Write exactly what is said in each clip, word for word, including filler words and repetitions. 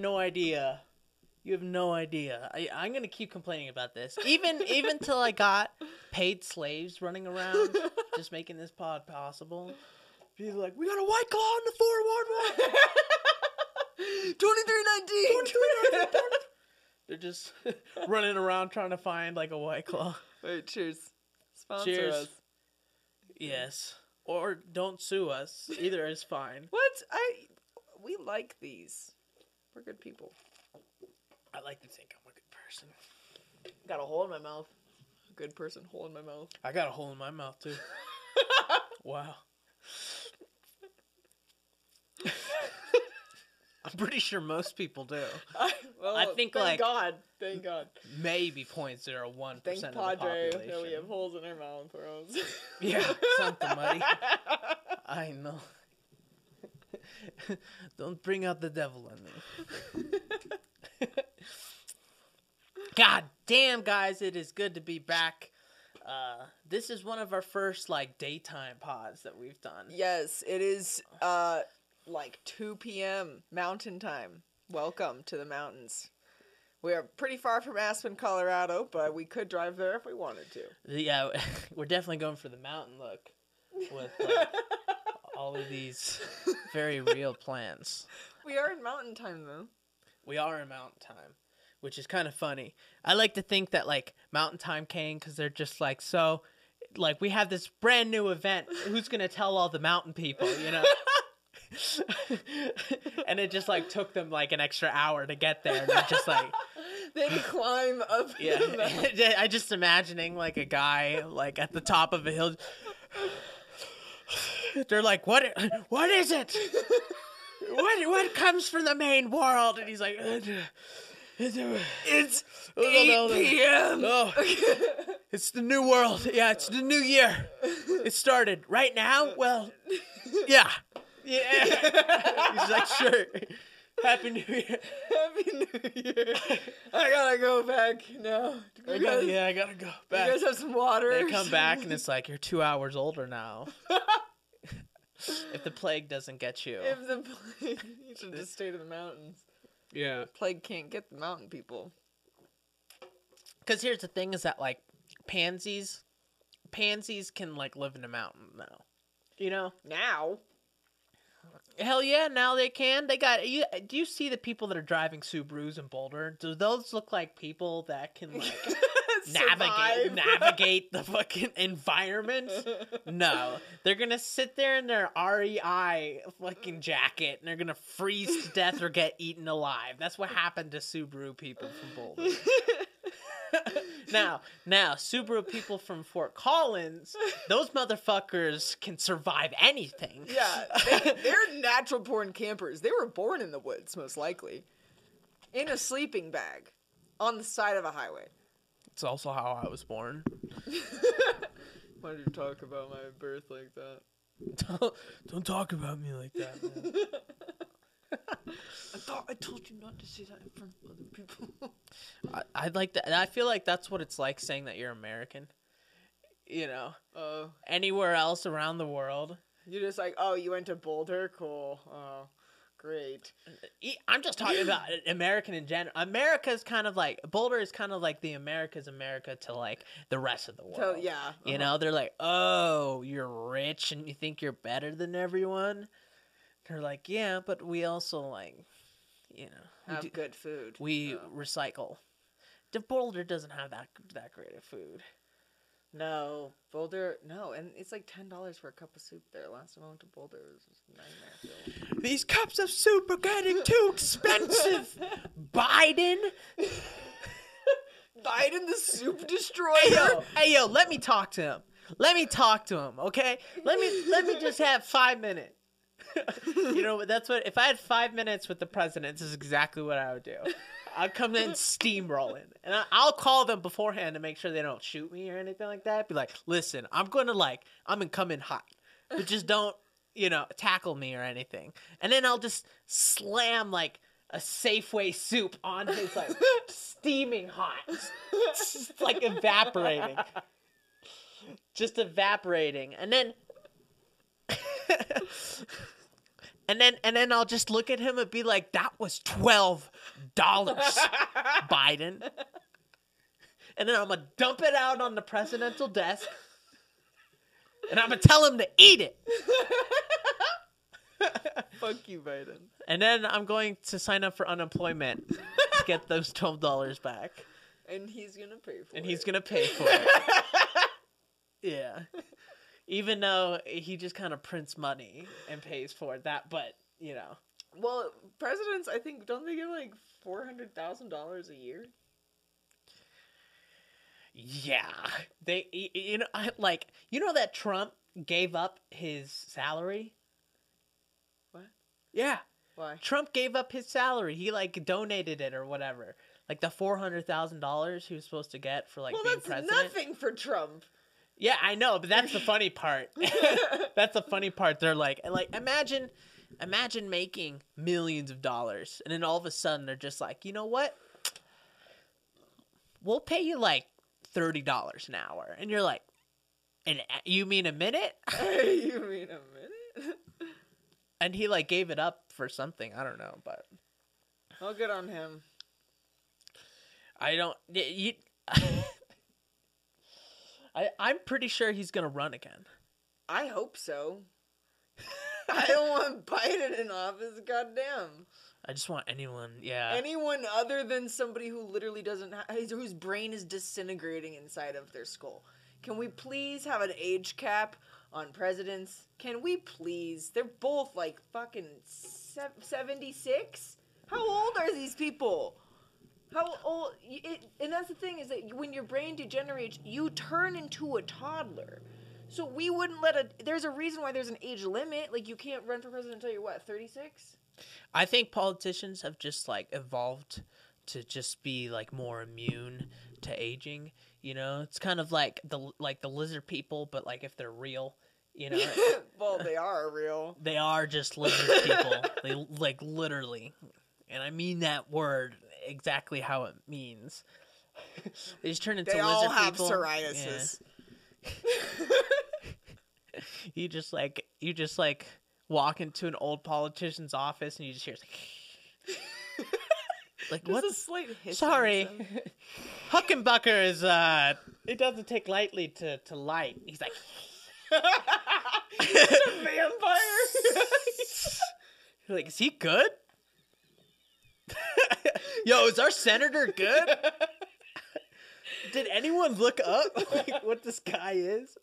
no idea. You have no idea. I, I'm going to keep complaining about this. Even even till I got paid slaves running around just making this pod possible. She's like, we got a White Claw in the four one one. twenty-three nineteen. They're just running around trying to find like a White Claw. Wait, cheers. Sponsor cheers. Us. Yes. Or don't sue us. Either is fine. What? I we like these. We're good people. I like to think I'm a good person. Got a hole in my mouth. A good person, hole in my mouth. I got a hole in my mouth too. Wow. I'm pretty sure most people do. I, well, I think thank like God, thank God. Maybe point zero one percent of the population. Thank Padre that we have holes in our mouth, bro. Yeah, something, buddy. I know. Don't bring out the devil in me. God damn, guys! It is good to be back. Uh, this is one of our first like daytime pods that we've done. Yes, it is. Uh. Like two p.m. mountain time. Welcome to the mountains. We are pretty far from Aspen, Colorado, but we could drive there if we wanted to. Yeah, we're definitely going for the mountain look with uh, all of these very real plans. We are in mountain time, though. We are in mountain time, which is kind of funny. I like to think that, like, mountain time came because they're just like, so, like, we have this brand new event. Who's going to tell all the mountain people, you know? And it just like took them like an extra hour to get there, and they're just like they climb up. Yeah, I just imagining like a guy like at the top of a hill. They're like, what? What is it? What? What comes from the main world? And he's like, it's eight p.m. Oh, it's the new world. Yeah, it's the new year. It started right now. Well, yeah. Yeah. He's like, sure. Happy New Year. Happy New Year. I gotta go back now. I gotta, yeah, I gotta go back. You guys have some water? They come back and it's like, you're two hours older now. If the plague doesn't get you. If the plague, you should just stay to the mountains. Yeah. The plague can't get the mountain people. Because here's the thing is that, like, pansies, pansies can, like, live in a mountain now. You know? Now? Hell yeah, now they can. They got you. Do you see the people that are driving Subarus in Boulder? Do those look like people that can like navigate navigate the fucking environment? No. They're going to sit there in their R E I fucking jacket and they're going to freeze to death or get eaten alive. That's what happened to Subaru people from Boulder. Now, now, Subaru people from Fort Collins, those motherfuckers can survive anything. Yeah, they, they're natural-born campers. They were born in the woods, most likely, in a sleeping bag on the side of a highway. It's also how I was born. Why do you talk about my birth like that? Don't, don't talk about me like that, man. I thought I told you not to say that in front of other people. I, I'd like that. And I feel like that's what it's like saying that you're American. You know, uh, anywhere else around the world, you're just like, oh, you went to Boulder, cool. Oh, great. I'm just talking about American in general. America is kind of like Boulder is kind of like the America's America to like the rest of the world. So, yeah, uh-huh. You know, they're like, oh, you're rich and you think you're better than everyone. They're like, yeah, but we also, like, you know. Have do, good food. We oh. recycle. The Boulder doesn't have that that great of food. No. Boulder, no. And it's like ten dollars for a cup of soup there. Last time I went to Boulder, it was just nightmare filled. These cups of soup are getting too expensive, Biden. Biden the soup destroyer. Hey yo, hey, yo, let me talk to him. Let me talk to him, okay? Let me, let me just have five minutes. You know, that's what, if I had five minutes with the president, this is exactly what I would do. I'd come in steamrolling. And I, I'll call them beforehand to make sure they don't shoot me or anything like that. Be like, listen, I'm going to like, I'm going to come in hot. But just don't, you know, tackle me or anything. And then I'll just slam like a Safeway soup on his like steaming hot. Just like evaporating. Just evaporating. And then... And then and then I'll just look at him and be like, that was twelve dollars, Biden. And then I'm going to dump it out on the presidential desk. And I'm going to tell him to eat it. Fuck you, Biden. And then I'm going to sign up for unemployment to get those twelve dollars back. And he's going to pay for and it. And he's going to pay for it. Yeah. Even though he just kind of prints money and pays for that, but, you know. Well, presidents, I think, don't they give, like, four hundred thousand dollars a year? Yeah. They, you know, like, you know that Trump gave up his salary? What? Yeah. Why? Trump gave up his salary. He, like, donated it or whatever. Like, the four hundred thousand dollars he was supposed to get for, like, well, being president. Well, that's nothing for Trump. Yeah, I know, but that's the funny part. That's the funny part. They're like, like imagine, imagine making millions of dollars, and then all of a sudden they're just like, you know what? We'll pay you like thirty dollars an hour, and you're like, and you mean a minute? You mean a minute? And he like gave it up for something. I don't know, but well, good on him. I don't. You. I, I'm pretty sure he's going to run again. I hope so. I don't want Biden in office, goddamn. I just want anyone, yeah. Anyone other than somebody who literally doesn't, ha- whose brain is disintegrating inside of their skull. Can we please have an age cap on presidents? Can we please? They're both like fucking seventy-six? How old are these people? How old? It, and that's the thing is that when your brain degenerates, you turn into a toddler. So we wouldn't let a. There's a reason why there's an age limit. Like you can't run for president until you're what, thirty-six? I think politicians have just like evolved to just be like more immune to aging. You know, it's kind of like the like the lizard people, but like if they're real, you know. Well, they are real. They are just lizard people. They like literally, and I mean that word. Exactly how it means. They just turn into they lizard people. They all have people. Psoriasis. Yeah. you just like you just like walk into an old politician's office and you just hear like, like what? A slight hiss. Sorry, Huckenbucker is uh, it doesn't take lightly to to light. He's like, he's a vampire. You're like, is he good? Yo, is our senator good? Did anyone look up like, what this guy is?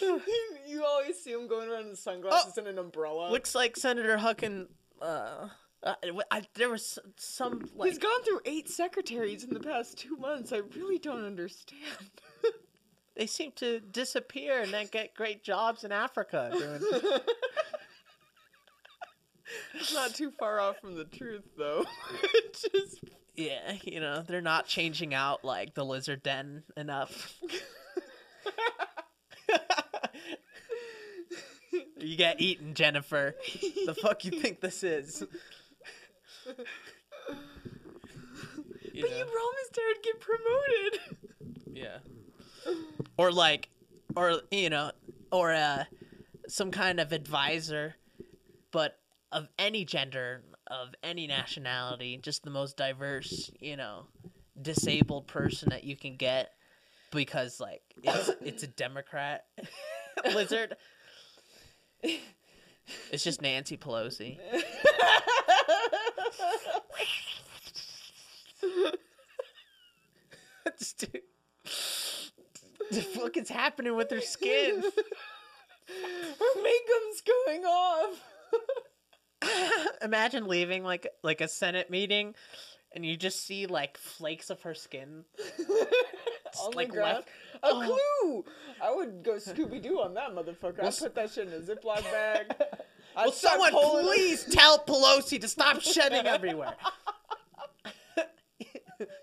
You always see him going around in sunglasses oh, and an umbrella. Looks like Senator Huckin. Uh, I, I, there was some. Like... He's gone through eight secretaries in the past two months. I really don't understand. They seem to disappear and then get great jobs in Africa. Doing... It's not too far off from the truth, though. Just... Yeah, you know, they're not changing out, like, the lizard den enough. You get eaten, Jennifer. The fuck you think this is? You but know. You promised I would get promoted. Yeah. Or, like, or, you know, or uh, some kind of advisor, but... of any gender, of any nationality, just the most diverse, you know, disabled person that you can get because, like, it's it's a Democrat lizard. It's just Nancy Pelosi. Dude, the fuck is happening with her skin? Her makeup's going off. Imagine leaving like like a Senate meeting and you just see like flakes of her skin on like the ground. Left. A oh. clue! I would go Scooby Doo on that motherfucker. Well, I'd put that shit in a Ziploc bag. I'd will someone please it. Tell Pelosi to stop shedding everywhere?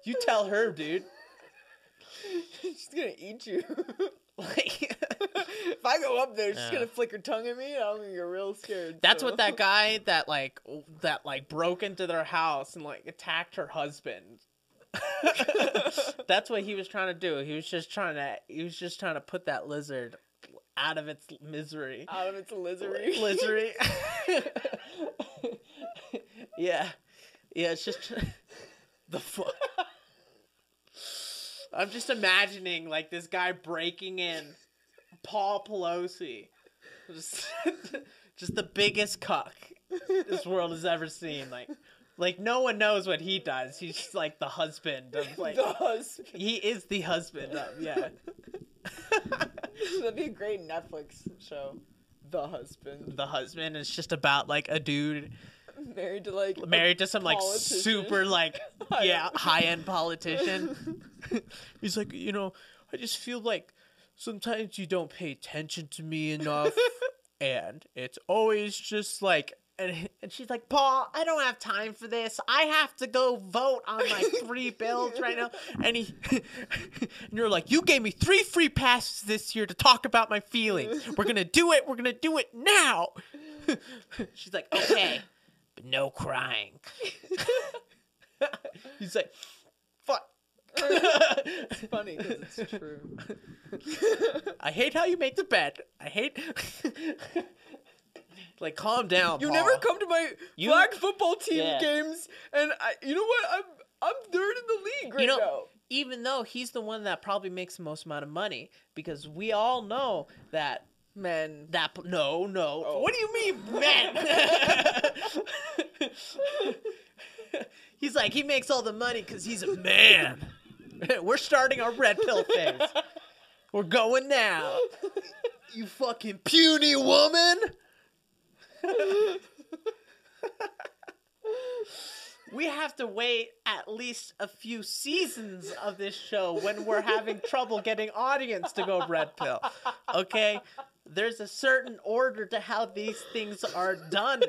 You tell her, dude. She's gonna eat you. Like, if I go up there, she's yeah. gonna flick her tongue at me. And I'm gonna get real scared. That's so. What that guy that like that like broke into their house and like attacked her husband. That's what he was trying to do. He was just trying to. He was just trying to put that lizard out of its misery. Out of its lisery. Lisery. Yeah. Yeah, it's just... the fuck? I'm just imagining, like, this guy breaking in. Paul Pelosi. Just, just the biggest cuck this world has ever seen. Like, like no one knows what he does. He's just, like, the husband of, like... The husband. He is the husband of, yeah. That'd be a great Netflix show. The Husband. The Husband is just about, like, a dude... Married to, like... Married to some, like, super, like, yeah, high-end politician. He's like, you know, I just feel like sometimes you don't pay attention to me enough, and it's always just, like... And, and she's like, Paul, I don't have time for this. I have to go vote on my three bills right now. And, he, and you're like, you gave me three free passes this year to talk about my feelings. We're going to do it. We're going to do it now. She's like, okay. But no crying. He's like, fuck. It's funny because it's true. I hate how you make the bed. I hate... Like, calm down, You Paul. Never come to my you... flag football team yeah. games, and I, you know what? I'm I'm third in the league right you know, now. Even though he's the one that probably makes the most amount of money, because we all know that... Men. That No, no. Oh. What do you mean, men? He's like, he makes all the money because he's a man. We're starting our red pill phase. We're going now. You fucking puny woman. We have to wait at least a few seasons of this show when we're having trouble getting audience to go red pill. Okay? There's a certain order to how these things are done.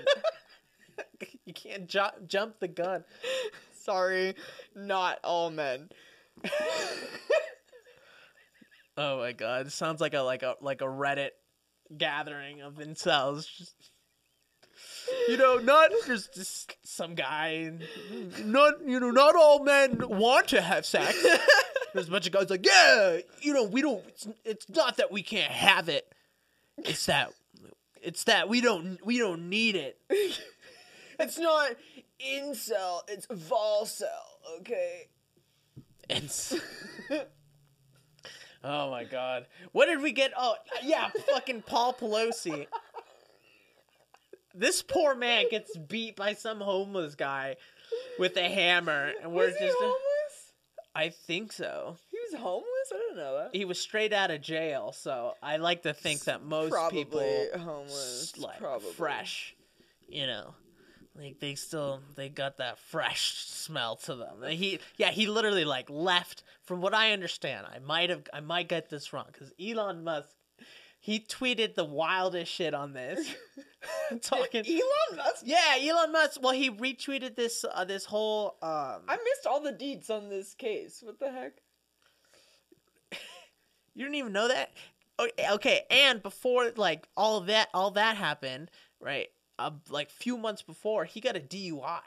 You can't ju- jump the gun. Sorry, not all men. Oh my god, it sounds like a like a like a Reddit gathering of incels. Just You know, not just, just some guy. Not you know, not all men want to have sex. There's a bunch of guys like, yeah, you know, we don't. It's, it's not that we can't have it. It's that, it's that we don't we don't need it. It's not incel. It's volcel. Okay. It's. Oh my god, what did we get? Oh yeah, fucking Paul Pelosi. This poor man gets beat by some homeless guy with a hammer, and we're was he just homeless? I think so. He was homeless? I don't know that. He was straight out of jail, so I like to think that most probably people homeless, like probably. fresh, you know, like they still they got that fresh smell to them. He yeah, he literally like left. From what I understand, I might have I might get this wrong because Elon Musk. He tweeted the wildest shit on this. Talking Elon Musk? Yeah, Elon Musk. Well, he retweeted this uh, this whole... Um... I missed all the deets on this case. What the heck? You didn't even know that? Okay, okay, and before like all that all that happened, right, uh, like few months before, he got a D U I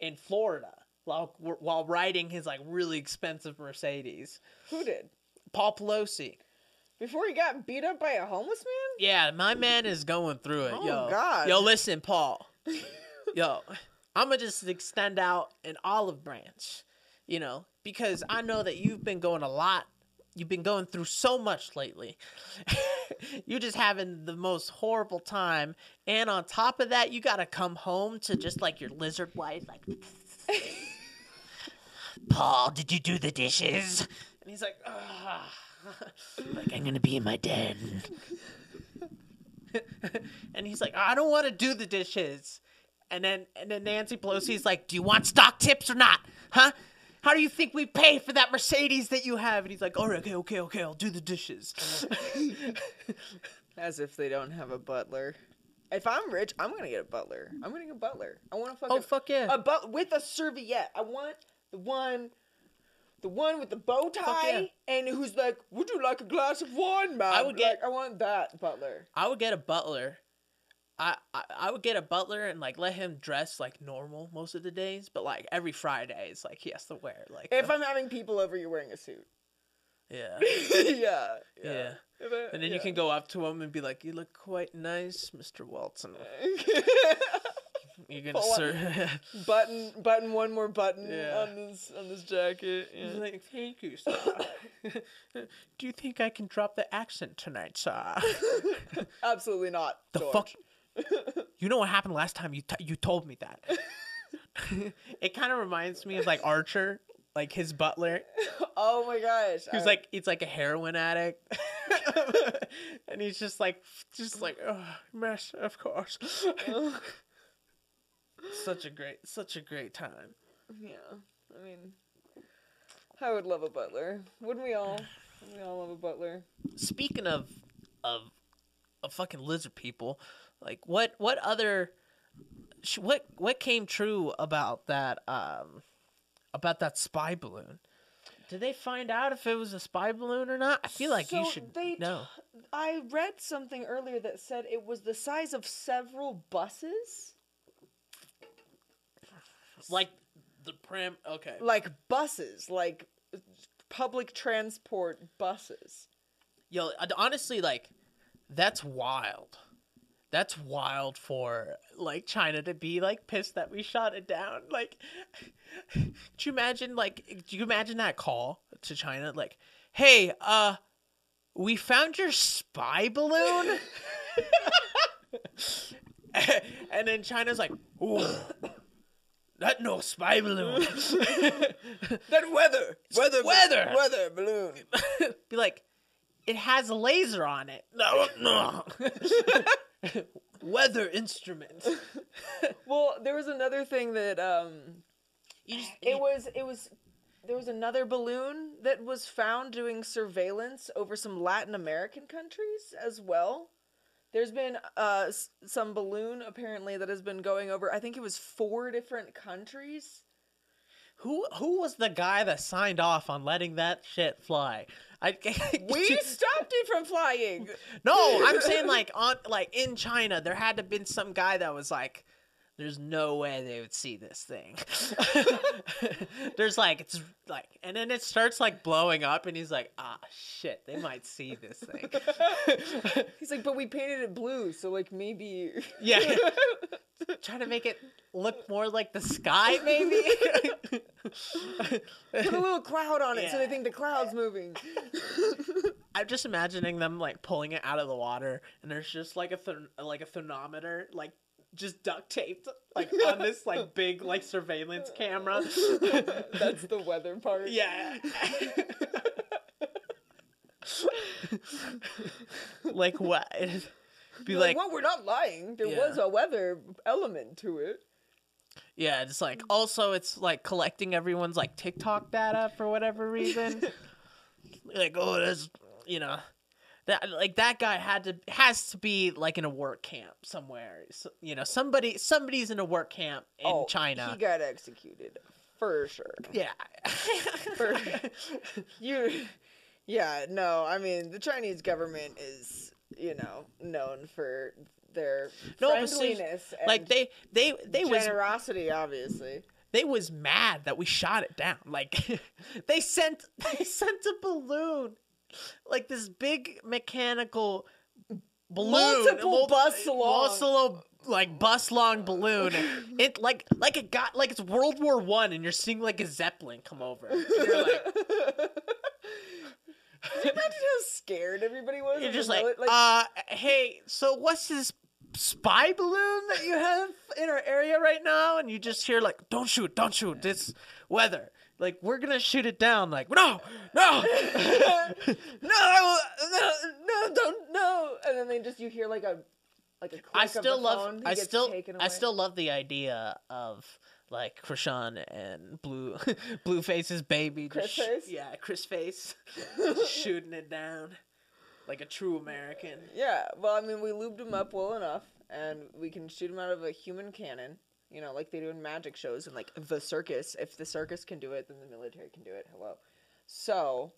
in Florida while, while riding his like really expensive Mercedes. Who did? Paul Pelosi. Before he got beat up by a homeless man? Yeah, my man is going through it, oh, yo. Oh, God. Yo, listen, Paul. Yo, I'm going to just extend out an olive branch, you know, because I know that you've been going a lot. You've been going through so much lately. You're just having the most horrible time. And on top of that, you got to come home to just like your lizard wife, like, Paul, did you do the dishes? And he's like, ugh. Like, I'm gonna be in my den. And he's like, I don't want to do the dishes. And then and then Nancy Pelosi's like, do you want stock tips or not? Huh? How do you think we pay for that Mercedes that you have? And he's like, all right, okay, okay, okay, I'll do the dishes. As if they don't have a butler. If I'm rich, I'm gonna get a butler. I'm gonna get a butler. I want to fucking... Oh, fuck yeah. A but- with a serviette. I want the one... The one with the bow tie yeah. and who's like, would you like a glass of wine, man? I would get, like, I want that butler. I would get a butler. I, I I would get a butler and like let him dress like normal most of the days, but like every Friday, it's like he has to wear like. If the... I'm having people over, you're wearing a suit. Yeah. yeah. Yeah. Yeah. I, and then yeah. you can go up to him and be like, "You look quite nice, Mister Walton." You're gonna sir- button button one more button yeah. on this on this jacket. Yeah. He's like, "Thank you, sir." Do you think I can drop the accent tonight, sir? Absolutely not. The George. fuck. You know what happened last time? You t- you told me that. It kind of reminds me of like Archer, like his butler. Oh my gosh! He's right. like it's like a heroin addict, and he's just like just like oh, mess, of course. Such a great, such a great time. Yeah, I mean, I would love a butler. Wouldn't we all? Wouldn't we all love a butler? Speaking of of of fucking lizard people. Like what? What other? What? What came true about that? Um, about that spy balloon? Did they find out if it was a spy balloon or not? I feel like so you should they know. T- I read something earlier that said it was the size of several buses. Like the pram. Okay. Like buses, like public transport buses. Yo, honestly, like that's wild. That's wild for, like, China to be, like, pissed that we shot it down. Like, do you imagine, like, do you imagine that call to China? Like, hey, uh, we found your spy balloon? And then China's like, ooh, that no spy balloon. That weather. Weather. Weather. Weather balloon. Be like, it has a laser on it. No, no. Weather instrument. Well, there was another thing that um you just, you... it was it was there was another balloon that was found doing surveillance over some Latin American countries as well. There's been uh some balloon apparently that has been going over, I think it was four different countries. Who who was the guy that signed off on letting that shit fly? I, I, we you, stopped it from flying. No, I'm saying like on like in China, there had to have been some guy that was like, "There's no way they would see this thing." There's like it's like, and then it starts like blowing up, and he's like, "Ah, shit, they might see this thing." He's like, "But we painted it blue, so like maybe." Yeah. Trying to make it look more like the sky, maybe. Put a little cloud on it yeah. so they think the cloud's moving. I'm just imagining them like pulling it out of the water, and there's just like a th- like a thermometer, like just duct taped, like on this like big like surveillance camera. That's the weather part. Yeah. Like what? Be like, like, well, we're not lying. There yeah. was a weather element to it. Yeah, it's like, also, it's like collecting everyone's like TikTok data for whatever reason. Like, oh, that's, you know, that like that guy had to has to be like in a work camp somewhere. So, you know, somebody somebody's in a work camp in oh, China. He got executed for sure. Yeah, for, you. Yeah, no, I mean the Chinese government is. You know, known for their no, friendliness and like they, they, they generosity, was, obviously. They was mad that we shot it down. Like, they sent they sent a balloon, like this big mechanical balloon. Multiple mul- bus long. Multiple, like, bus-long balloon. It, like, like it got, like it's World War One, and you're seeing, like, a Zeppelin come over. And you're like... Can you imagine how scared everybody was? You're just like, like, uh, hey, so what's this spy balloon that you have in our area right now? And you just hear like, don't shoot, don't shoot, it's weather. Like, we're going to shoot it down. Like, no, no, no, no, no, don't, no. And then they just, you hear like a, like a click I still of the love, phone. I still, I still love the idea of... Like Chrisean and Blue, Blueface's baby, Chris sh- Face, yeah, Chris Face, shooting it down, like a true American. Yeah, well, I mean, we lubed him up well enough, and we can shoot him out of a human cannon, you know, like they do in magic shows and like the circus. If the circus can do it, then the military can do it. Hello, so,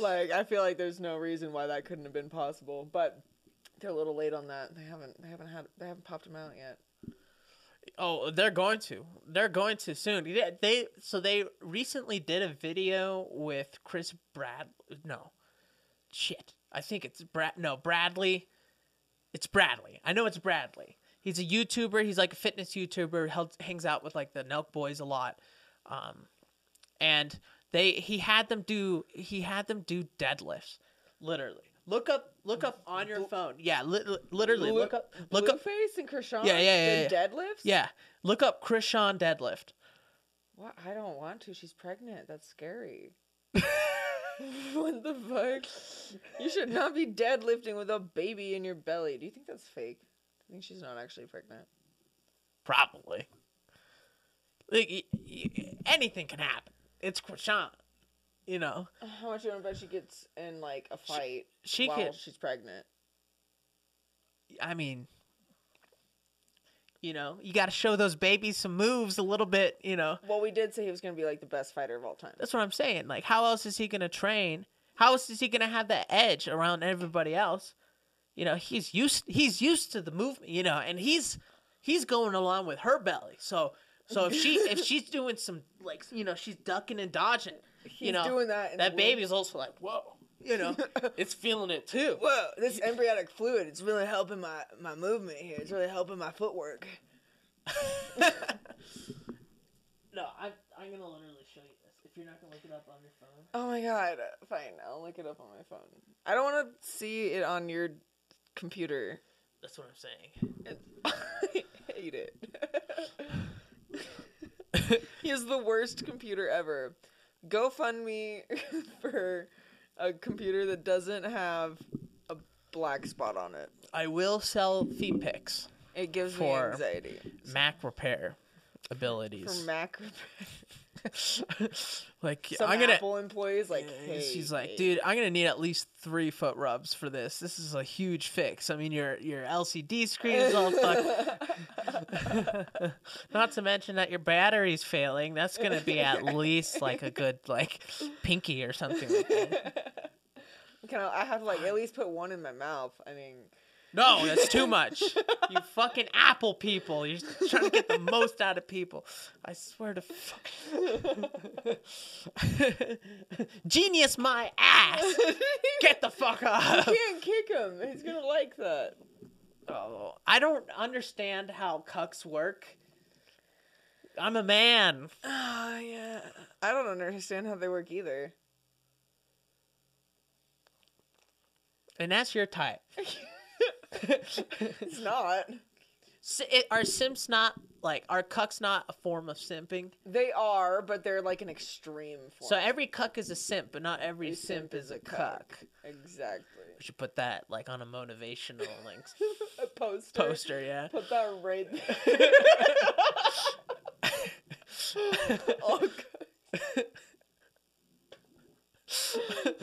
like, I feel like there's no reason why that couldn't have been possible, but they're a little late on that. They haven't, they haven't had, they haven't popped him out yet. Oh, they're going to. They're going to soon. They, they so they recently did a video with Chris Brad. No, shit. I think it's Brad. No, Bradley. It's Bradley. I know it's Bradley. He's a YouTuber. He's like a fitness YouTuber. Helps, hangs out with like the Nelk boys a lot, um, and they he had them do he had them do deadlifts, literally. Look up, look up on your phone. Yeah, li- literally. Blue, look up, look up. Blueface and Chrisean. Yeah, yeah, yeah, yeah. Deadlifts. Yeah, look up Chrisean deadlift. What? I don't want to. She's pregnant. That's scary. What the fuck? You should not be deadlifting with a baby in your belly. Do you think that's fake? I think she's not actually pregnant. Probably. Like y- y- anything can happen. It's Chrisean. You know, how much do you want to bet she gets in like a fight she, she while could, she's pregnant? I mean, you know, you got to show those babies some moves a little bit, you know. Well, we did say he was going to be like the best fighter of all time. That's what I'm saying. Like, how else is he going to train? How else is he going to have that edge around everybody else? You know, he's used he's used to the movement, you know, and he's he's going along with her belly. So so if she if she's doing some like, you know, she's ducking and dodging. He's you know, doing that. In that baby's also like, whoa, you know, it's feeling it too. Whoa, this embryonic fluid, it's really helping my, my movement here. It's really helping my footwork. No, I'm, I'm going to literally show you this. If you're not going to look it up on your phone. Oh my God. Fine. I'll look it up on my phone. I don't want to see it on your computer. That's what I'm saying. I hate it. He is the worst computer ever. Go fund me for a computer that doesn't have a black spot on it. I will sell feet pics. It gives me anxiety. Mac repair abilities. For Mac repair. Like, some I'm gonna, Apple employees like, hey. She's like, hey. Dude, I'm going to need at least three foot rubs for this. This is a huge fix. I mean, your your L C D screen is all fucked. Not to mention that your battery's failing. That's going to be at least like a good like pinky or something like that. Can I, I have like at least put one in my mouth. I mean... No, that's too much. You fucking Apple people. You're trying to get the most out of people. I swear to fuck. Genius my ass. Get the fuck out. You can't kick him. He's going to like that. Oh, I don't understand how cucks work. I'm a man. Oh, yeah. I don't understand how they work either. And that's your type. It's not. It, are simps not like are cucks not a form of simping? They are, but they're like an extreme form. So every cuck is a simp, but not every simp, simp is a cuck. cuck. Exactly. We should put that like on a motivational like a poster. Poster, yeah. Put that right there. All cucks.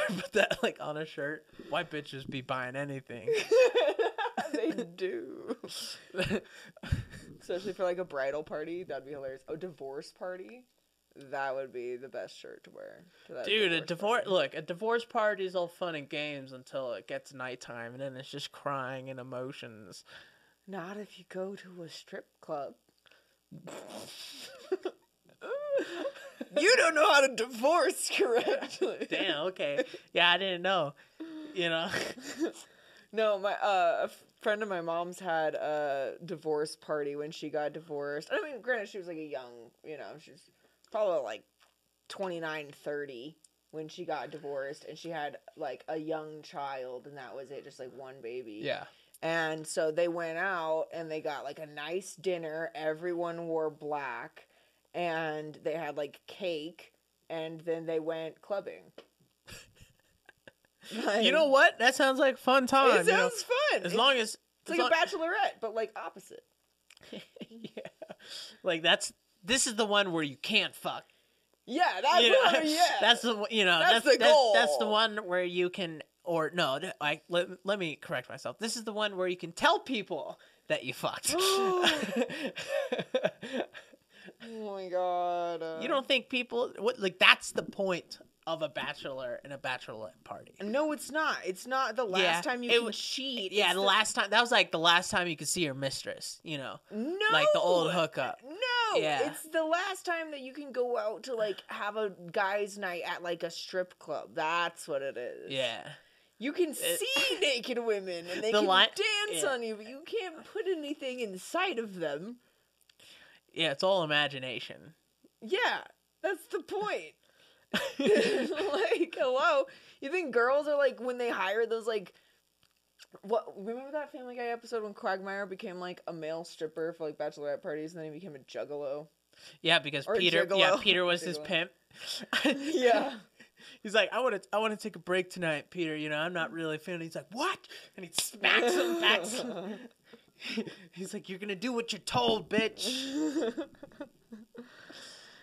Put that like on a shirt. White bitches be buying anything. They do. Especially for like a bridal party. That'd be hilarious. A divorce party. That would be the best shirt to wear. To that Dude, divorce a divorce look, a divorce party is all fun and games until it gets nighttime, and then it's just crying and emotions. Not if you go to a strip club. You don't know how to divorce correctly. Damn, okay. Yeah, I didn't know. You know? No, my uh, a friend of my mom's had a divorce party when she got divorced. I mean, granted, she was like a young, you know, she was probably like twenty-nine, thirty when she got divorced. And she had like a young child, and that was it, just like one baby. Yeah. And so they went out, and they got like a nice dinner. Everyone wore black. And they had, like, cake, and then they went clubbing. Like, you know what? That sounds like fun time. It sounds you know? fun. As it's, long as... It's as like long... a bachelorette, but, like, opposite. Yeah. Like, that's... This is the one where you can't fuck. Yeah, that's you the know? one, yeah. That's the, you know... That's, that's the that's, goal. That's the one where you can... Or, no, I, let, let me correct myself. This is the one where you can tell people that you fucked. Oh my God. Uh, you don't think people what, like that's the point of a bachelor and a bachelorette party. No, it's not. It's not the last yeah, time you can was, cheat. Yeah, the, the last time. That was like the last time you could see your mistress, you know. No. Like the old hookup. No. Yeah. It's the last time that you can go out to like have a guy's night at like a strip club. That's what it is. Yeah. You can see it, naked women and they the can line, dance yeah. on you, but you can't put anything inside of them. Yeah, it's all imagination. Yeah, that's the point. Like, hello? You think girls are like, when they hire those, like, what? Remember that Family Guy episode when Quagmire became like a male stripper for like bachelorette parties and then he became a juggalo? Yeah, because or Peter, yeah, Peter was his pimp. Yeah. He's like, I want to I want to take a break tonight, Peter. You know, I'm not really feeling it. He's like, what? And he smacks him, backs him. He's like, you're going to do what you're told, bitch.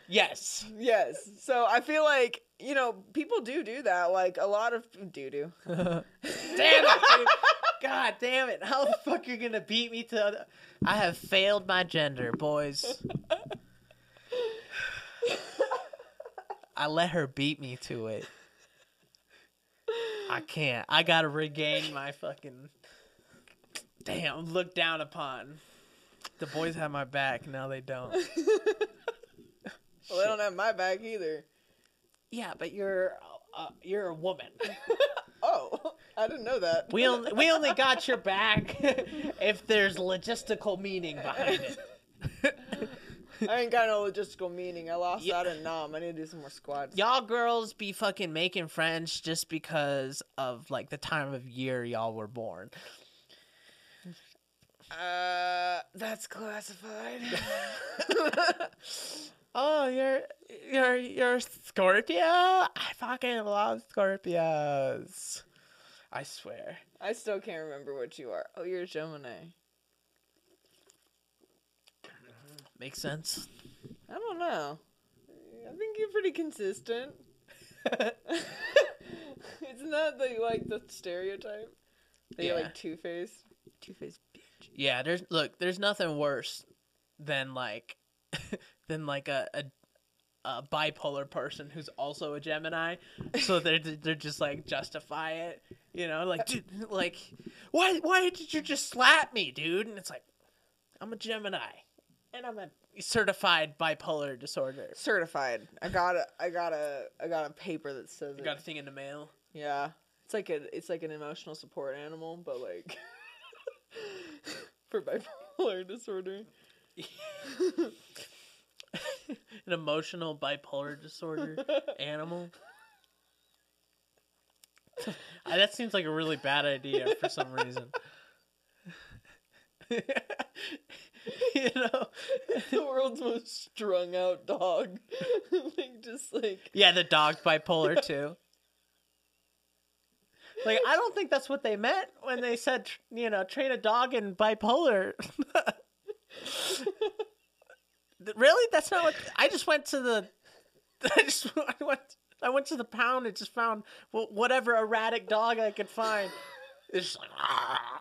Yes. Yes. So I feel like, you know, people do do that. Like, a lot of... Do-do. Damn it, dude. God damn it. How the fuck are you going to beat me to... Other... I have failed my gender, boys. I let her beat me to it. I can't. I gotta regain my fucking... Damn, look down upon. The boys have my back, now they don't. Well, they don't have my back either. Yeah, but you're uh, you're a woman. Oh, I didn't know that. We only, we only got your back if there's logistical meaning behind it. I ain't got no logistical meaning. I lost yeah. out in Nam. I need to do some more squats. Y'all girls be fucking making friends just because of, like, the time of year y'all were born. Uh, that's classified. Oh, you're, you're, you're Scorpio? I fucking love Scorpios. I swear. I still can't remember what you are. Oh, you're Gemini. Makes sense. I don't know. I think you're pretty consistent. It's not that you like the stereotype. That yeah. you like two-faced. Two-faced bitch. Yeah, there's look, there's nothing worse than like than like a, a a bipolar person who's also a Gemini. So they're they're just like justify it. You know, like dude, like why why did you just slap me, dude? And it's like, I'm a Gemini. And I'm a certified bipolar disorder. Certified. I got a, I got a, I got a paper that says you got it. A thing in the mail. Yeah, it's like a, it's like an emotional support animal, but like for bipolar disorder. An emotional bipolar disorder animal. That seems like a really bad idea for some reason. You know, the world's most strung out dog. Like, just like, yeah, the dog's bipolar yeah. too. Like, I don't think that's what they meant when they said, you know, train a dog in bipolar. Really? That's not what I just went to the I just I went I went to the pound and just found whatever erratic dog I could find. It's just like,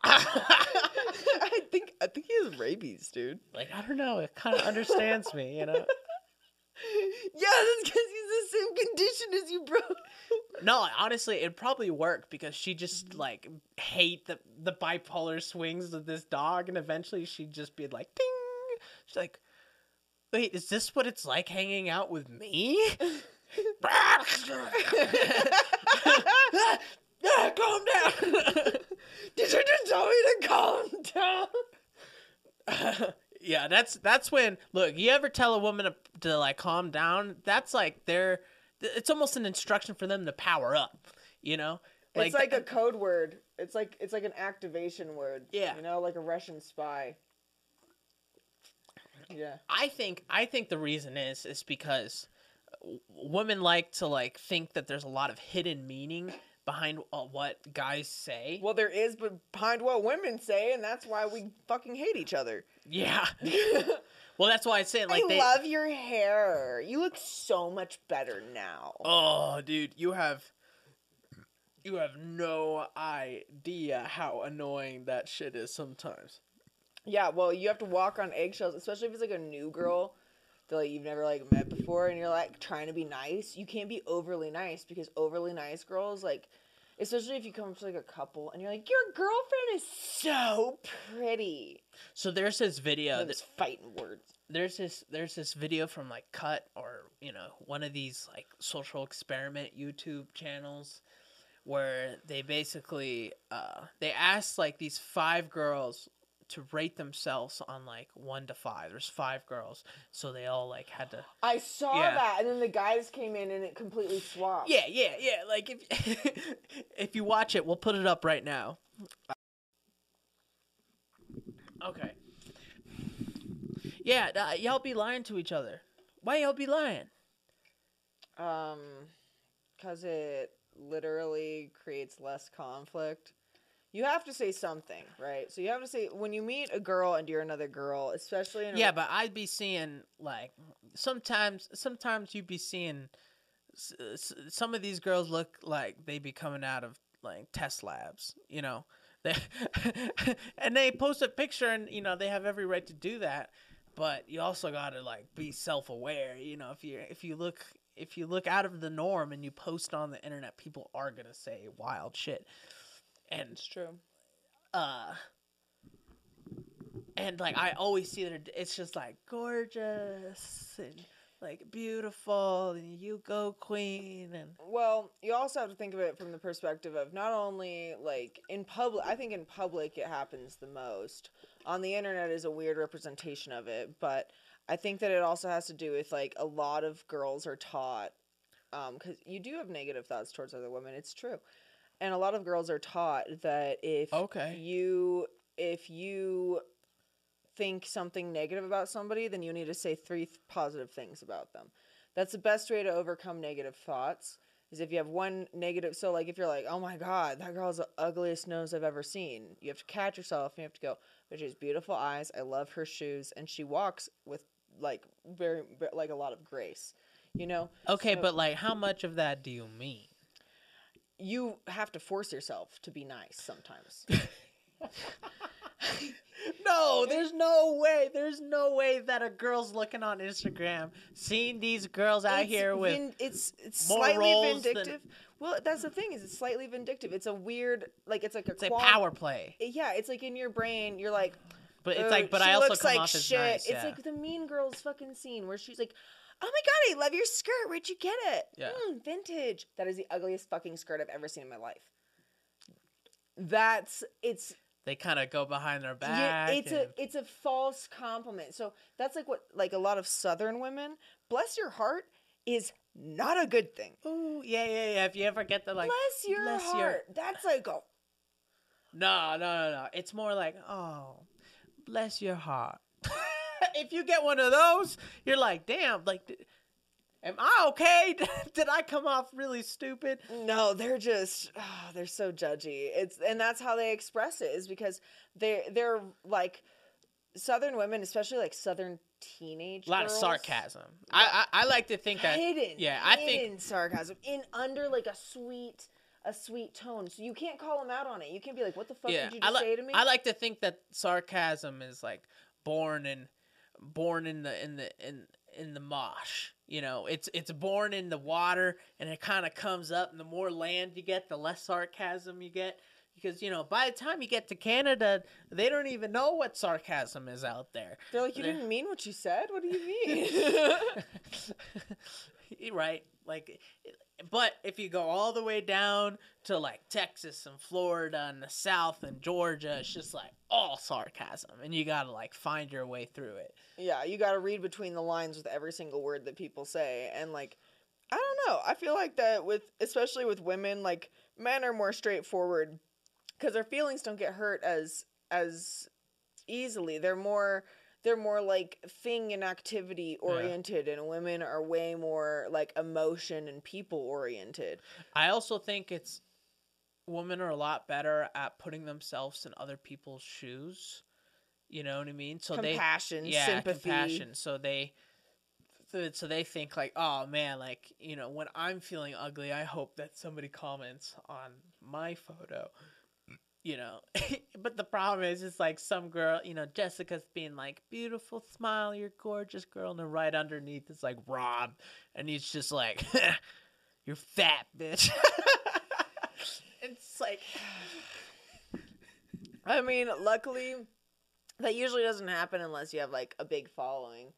I think I think he has rabies, dude. Like, I don't know. It kind of understands me, you know. Yeah, that's because he's the same condition as you, bro. No, honestly, it'd probably work because she just like hate the the bipolar swings of this dog, and eventually she'd just be like, "Ding!" She's like, "Wait, is this what it's like hanging out with me?" Yeah, calm down. Did you just tell me to calm down? Uh, yeah, that's that's when, look, you ever tell a woman to, to like calm down, that's like they're, it's almost an instruction for them to power up, you know? Like, it's like a code word. It's like it's like an activation word. Yeah. You know, like a Russian spy. Yeah. I think I think the reason is is because women like to like think that there's a lot of hidden meaning behind uh, what guys say. Well, there is, but behind what women say, and that's why we fucking hate each other. Yeah. Well, that's why I say it, like, I they... love your hair. You look so much better now. Oh, dude, you have you have no idea how annoying that shit is sometimes. Yeah, well, you have to walk on eggshells, especially if it's like a new girl that like you've never like met before, and you're like trying to be nice. You can't be overly nice, because overly nice girls, like, especially if you come to like a couple and you're like, your girlfriend is so pretty. So there's this video that's fighting words. There's this there's this video from like Cut, or you know, one of these like social experiment YouTube channels, where they basically uh, they asked like these five girls to rate themselves on like one to five. There's five girls, so they all like had to. I saw yeah. that, and then the guys came in, and it completely swapped. Yeah, yeah, yeah. Like if if you watch it, we'll put it up right now. Okay. Yeah, uh, y'all be lying to each other. Why y'all be lying? Um, cause it literally creates less conflict. You have to say something, right? So you have to say, when you meet a girl and you're another girl, especially in a... Yeah, but I'd be seeing, like, sometimes sometimes you'd be seeing... S- some of these girls look like they'd be coming out of, like, test labs, you know? They and they post a picture, and, you know, they have every right to do that, but you also gotta, like, be self-aware, you know? If you if you look... If you look out of the norm and you post on the internet, people are gonna say wild shit. And it's true. Uh, and like I always see that it's just like gorgeous and like beautiful and you go queen. And well, you also have to think of it from the perspective of not only like in public. I think in public it happens the most. On the internet is a weird representation of it, but I think that it also has to do with like a lot of girls are taught, um, because you do have negative thoughts towards other women. It's true. And a lot of girls are taught that if okay. you if you think something negative about somebody, then you need to say three th- positive things about them. That's the best way to overcome negative thoughts, is if you have one negative. So, like, if you're like, oh, my God, that girl's the ugliest nose I've ever seen, you have to catch yourself and you have to go, but she has beautiful eyes. I love her shoes. And she walks with, like, very, very like a lot of grace, you know? Okay, so, but, like, how much of that do you mean? You have to force yourself to be nice sometimes. No, there's no way. There's no way that a girl's looking on Instagram, seeing these girls out it's here with vin- it's it's more slightly vindictive. Than... Well, that's the thing, is it's slightly vindictive. It's a weird, like it's like a, it's qual- a power play. Yeah, it's like in your brain, you're like, but it's like, but I also come like off shit. As nice. It's yeah. like the Mean Girls fucking scene where she's like, oh my God, I love your skirt. Where'd you get it? Yeah. Mm, vintage. That is the ugliest fucking skirt I've ever seen in my life. That's, it's... They kind of go behind their back. Yeah, it's, and... a, it's a false compliment. So that's like what, like a lot of Southern women, bless your heart, is not a good thing. Ooh, yeah, yeah, yeah. If you ever get the like... Bless your bless heart. Your... That's like a... No, no, no, no. It's more like, oh, bless your heart. If you get one of those, you're like, damn, like, am I okay? Did I come off really stupid? No, they're just, oh, they're so judgy. It's, and that's how they express it, is because they're, they're like Southern women, especially like Southern teenage girls. A lot of sarcasm. I, I, I like to think that. Hidden. Yeah, I think. Hidden sarcasm in under like a sweet, a sweet tone. So you can't call them out on it. You can't be like, what the fuck yeah, did you just I li- say to me? I like to think that sarcasm is like born in. born in the in the in in the mosh, you know, it's it's born in the water, and it kind of comes up, and the more land you get, the less sarcasm you get, because you know by the time you get to Canada, they don't even know what sarcasm is out there. They're like, you They're... didn't mean what you said. What do you mean? Right, like, but if you go all the way down to like Texas and Florida and the South and Georgia, it's just like all sarcasm, and you gotta like find your way through it. Yeah, you gotta read between the lines with every single word that people say. And like, I don't know, I feel like that with, especially with women, like men are more straightforward because their feelings don't get hurt as as easily. They're more They're more, like, thing and activity-oriented, yeah. and women are way more, like, emotion and people-oriented. I also think it's women are a lot better at putting themselves in other people's shoes. You know what I mean? So compassion, they, yeah, sympathy. Compassion. So they, so they think, like, oh, man, like, you know, when I'm feeling ugly, I hope that somebody comments on my photo. you know. But the problem is, it's like some girl, you know, Jessica's being like, beautiful smile, you're gorgeous, girl. And then right underneath is like Rob. And he's just like, you're fat, bitch. It's like, I mean, luckily, that usually doesn't happen unless you have like a big following.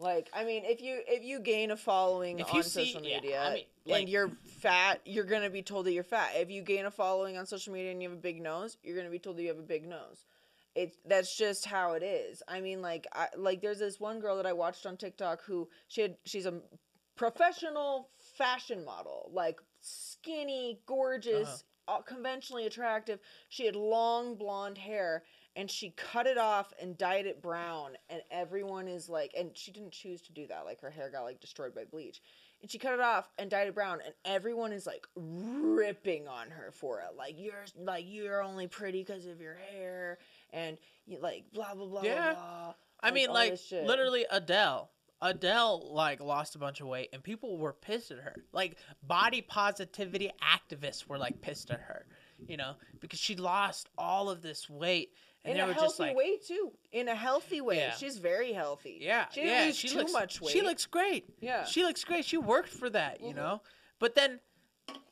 Like, I mean, if you if you gain a following on social media and you're fat, you're going to be told that you're fat. If you gain a following on social media and you have a big nose, you're going to be told that you have a big nose. It's, that's just how it is. I mean, like, I, like there's this one girl that I watched on TikTok who, she had, she's a professional fashion model. Like, skinny, gorgeous, uh-huh. conventionally attractive. She had long blonde hair. And she cut it off and dyed it brown. And everyone is like... And she didn't choose to do that. Like, her hair got, like, destroyed by bleach. And she cut it off and dyed it brown. And everyone is, like, ripping on her for it. Like, you're like you're only pretty because of your hair. And, you, like, blah, blah, blah, yeah. blah, blah. I like, mean, like, literally Adele. Adele, like, lost a bunch of weight. And people were pissed at her. Like, body positivity activists were, like, pissed at her. You know? Because she lost all of this weight. And in a healthy just like, way, too. In a healthy way. Yeah. She's very healthy. Yeah. She didn't yeah. lose she too looks, much weight. She looks great. Yeah. She looks great. She worked for that, mm-hmm. you know? But then,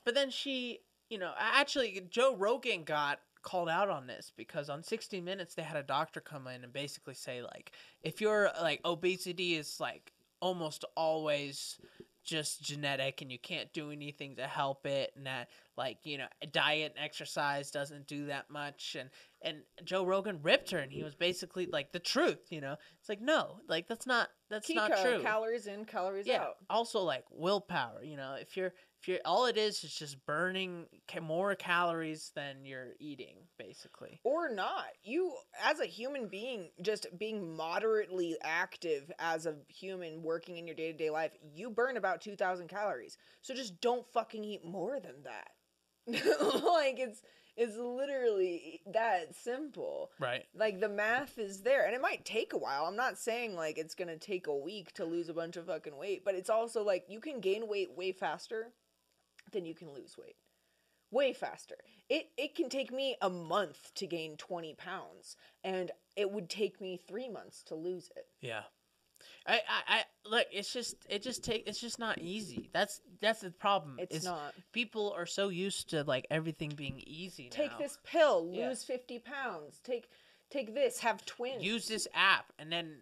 but then she, you know, actually, Joe Rogan got called out on this because on sixty minutes, they had a doctor come in and basically say, like, if you're, like, obesity is, like, almost always just genetic and you can't do anything to help it, and that, like, you know, diet and exercise doesn't do that much, and and Joe Rogan ripped her, and he was basically like, the truth, you know. It's like, no, like, that's not that's Kiko, not true. Calories in, calories yeah. out. Also, like, willpower, you know, if you're if you're all it is is just burning more calories than you're eating, basically, or not. You as a human being, just being moderately active as a human working in your day to day life, you burn about two thousand calories. So just don't fucking eat more than that. Like, it's it's literally that simple, right? Like, the math is there, and it might take a while. I'm not saying, like, it's gonna take a week to lose a bunch of fucking weight, but it's also like, you can gain weight way faster than you can lose weight, way faster. It it can take me a month to gain twenty pounds, and it would take me three months to lose it. Yeah. I, I, I look. It's just, it just take. It's just not easy. That's that's the problem. It's not. People are so used to, like, everything being easy. Take now. this pill, lose yeah. fifty pounds. Take, take this. Have twins. Use this app, and then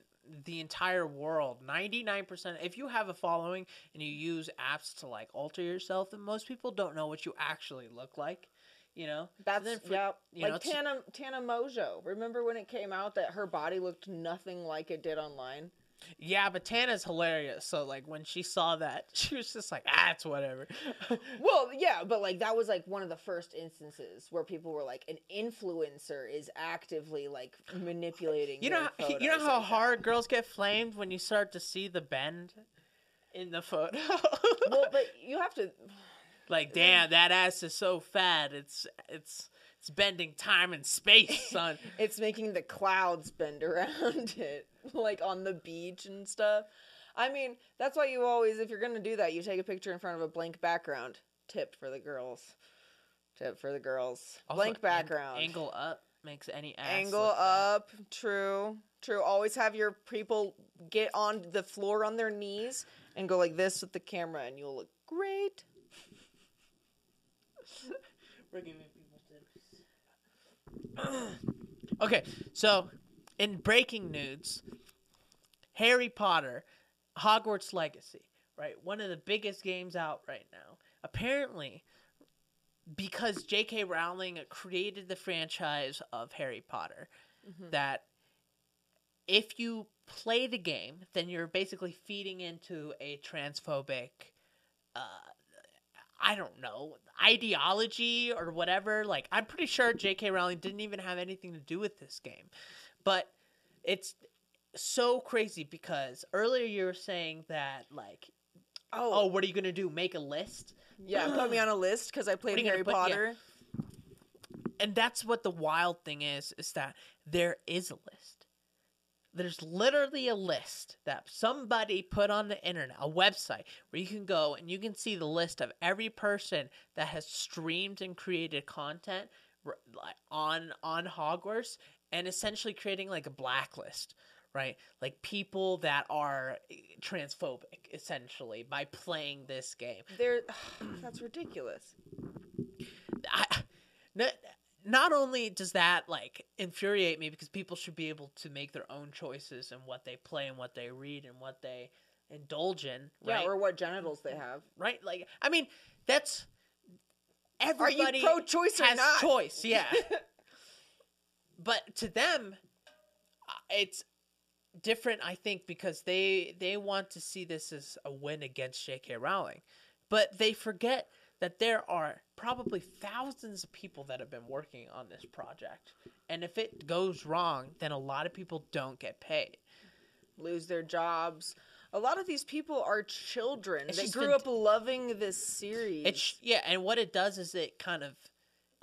the entire world. Ninety nine percent. If you have a following and you use apps to, like, alter yourself, then most people don't know what you actually look like. You know, that's so for, yeah. You like know, Tana Tana Mongeau. Remember when it came out that her body looked nothing like it did online? Yeah, but Tana's hilarious. So, like, when she saw that, she was just like, ah, it's whatever. Well, yeah, but, like, that was, like, one of the first instances where people were like, an influencer is actively, like, manipulating. You know, you know how like hard that. girls get flamed when you start to see the bend in the photo. Well, but you have to. Like, damn, that ass is so fat. It's it's. It's bending time and space, son. It's making the clouds bend around it, like on the beach and stuff. I mean, that's why you always, if you're going to do that, you take a picture in front of a blank background. Tip for the girls. Tip for the girls. Also, blank background. Ang- angle up makes any ass. Angle up. Bad. True. True. Always have your people get on the floor on their knees and go like this with the camera, and you'll look great. We're giving Okay, so in breaking news, Harry Potter, Hogwarts Legacy, right? One of the biggest games out right now. Apparently, because J K. Rowling created the franchise of Harry Potter, mm-hmm. that if you play the game, then you're basically feeding into a transphobic, uh, I don't know, ideology or whatever. Like, I'm pretty sure J K. Rowling didn't even have anything to do with this game. But it's so crazy because earlier you were saying that, like, oh, oh what are you going to do, make a list? Yeah, put me on a list because I played Harry put, Potter. Yeah. And that's what the wild thing is, is that there is a list. There's literally a list that somebody put on the internet, a website where you can go and you can see the list of every person that has streamed and created content on on Hogwarts and essentially creating like a blacklist, right? Like people that are transphobic essentially by playing this game. They're that's ridiculous. I, not, not only does that like infuriate me because people should be able to make their own choices and what they play and what they read and what they indulge in, right? Yeah, or what genitals they have, right? Like, I mean, that's everybody. Are you pro-choice or has not? Choice, yeah. But to them, it's different, I think, because they they want to see this as a win against J K. Rowling, but they forget that there are probably thousands of people that have been working on this project. And if it goes wrong, then a lot of people don't get paid. Lose their jobs. A lot of these people are children. It's they grew a, up loving this series. It's, yeah, and what it does is it kind of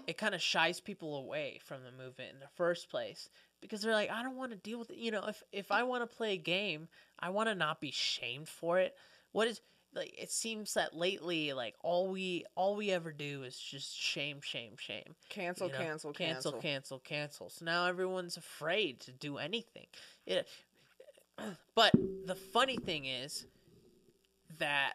it kind of shies people away from the movement in the first place. Because they're like, I don't want to deal with it. You know, if, if I want to play a game, I want to not be shamed for it. What is... Like, it seems that lately, like, all we all we ever do is just shame, shame, shame. Cancel, you know? cancel, cancel. Cancel, cancel, cancel. So now everyone's afraid to do anything. Yeah. But the funny thing is that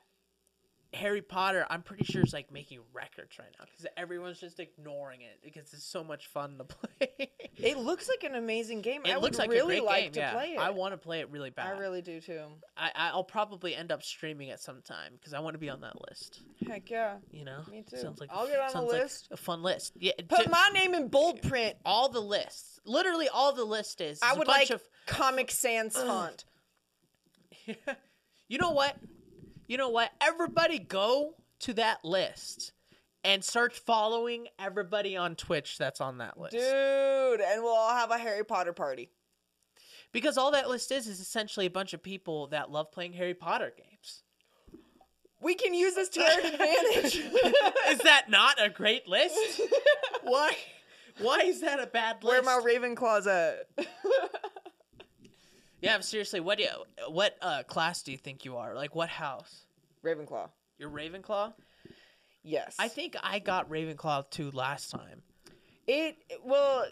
Harry Potter, I'm pretty sure, is, like, making records right now. Because everyone's just ignoring it because it's so much fun to play. It looks like an amazing game. It I looks would like really a great like game. to yeah. play it. I want to play it really bad. I really do, too. I, I'll probably end up streaming it sometime because I want to be on that list. Heck, yeah. You know? Me, too. Sounds like I'll get on the list. Like a fun list. Yeah. Put d- my name in bold print. All the lists. Literally all the list is. I would a bunch like of... Comic Sans font. You know what? You know what? Everybody go to that list and start following everybody on Twitch that's on that list. Dude, and we'll all have a Harry Potter party. Because all that list is is essentially a bunch of people that love playing Harry Potter games. We can use this to our advantage. Is that not a great list? Why? Why is that a bad list? Where my Ravenclaws at? Yeah, seriously, what do you, what uh, class do you think you are? Like, what house? Ravenclaw. You're Ravenclaw? Yes. I think I got Ravenclaw too last time. It, well,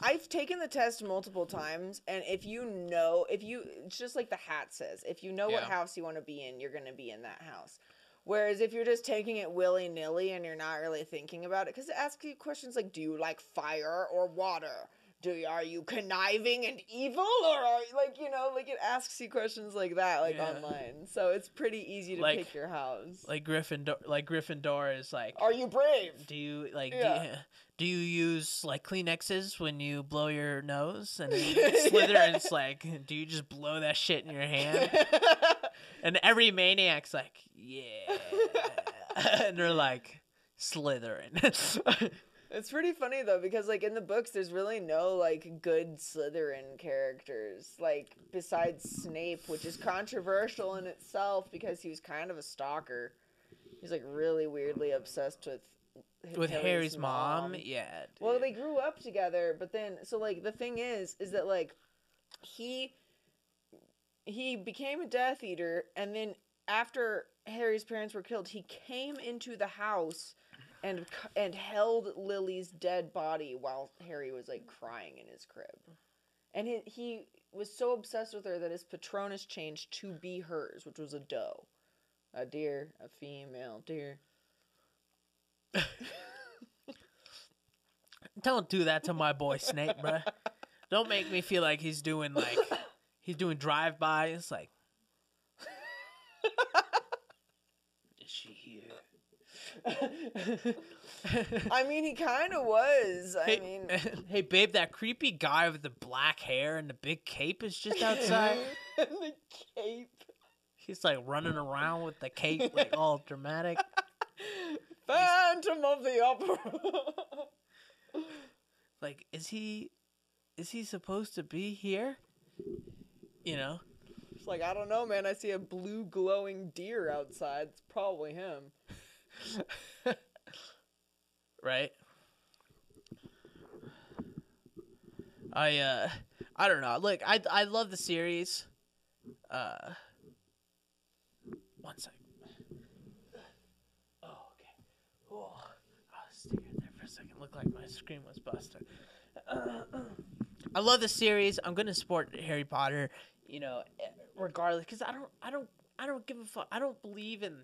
I've taken the test multiple times, and if you know, if you, it's just like the hat says, if you know yeah. what house you want to be in, you're going to be in that house. Whereas if you're just taking it willy-nilly and you're not really thinking about it, because it asks you questions like, do you like fire or water? Do you, are you conniving and evil, or are you, like, you know, like, it asks you questions like that, like, yeah. online. So it's pretty easy to like, pick your house. Like Gryffindor, like Gryffindor is like, are you brave? Do you like yeah. do, you, do you use like Kleenexes when you blow your nose? And Slytherin's yeah. like, do you just blow that shit in your hand? And every maniac's like, yeah, and they're like Slytherin. It's pretty funny, though, because, like, in the books, there's really no, like, good Slytherin characters, like, besides Snape, which is controversial in itself because he was kind of a stalker. He's, like, really weirdly obsessed with With Harry's, Harry's mom. mom. Yeah. Dude. Well, they grew up together, but then, so, like, the thing is, is that, like, he, he became a Death Eater, and then after Harry's parents were killed, he came into the house and and held Lily's dead body while Harry was, like, crying in his crib. And he, he was so obsessed with her that his Patronus changed to be hers, which was a doe. A deer. A female deer. Don't do that to my boy Snape, bruh. Don't make me feel like he's doing, like, he's doing drive-by. It's like... Is she here? I mean, he kind of was. I hey, mean, hey, babe, that creepy guy with the black hair and the big cape is just outside. The cape. He's like running around with the cape, like all dramatic. Phantom of the Opera. Like, is he? Is he supposed to be here? You know. It's like, I don't know, man. I see a blue glowing deer outside. It's probably him. Right. I uh I don't know. Look, I I love the series. Uh one second. Oh, okay. Oh, I was staring there for a second. Looked like my screen was busted. Uh, I love the series. I'm gonna support Harry Potter, you know, regardless, because I don't, I don't, I don't give a fuck. I don't believe in,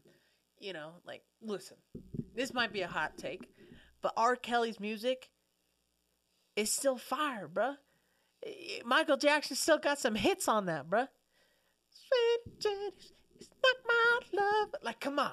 you know, like, listen, this might be a hot take, but R. Kelly's music is still fire, bruh. Michael Jackson still got some hits on that, bruh. Sweet Janice, it's not my love. Like, come on.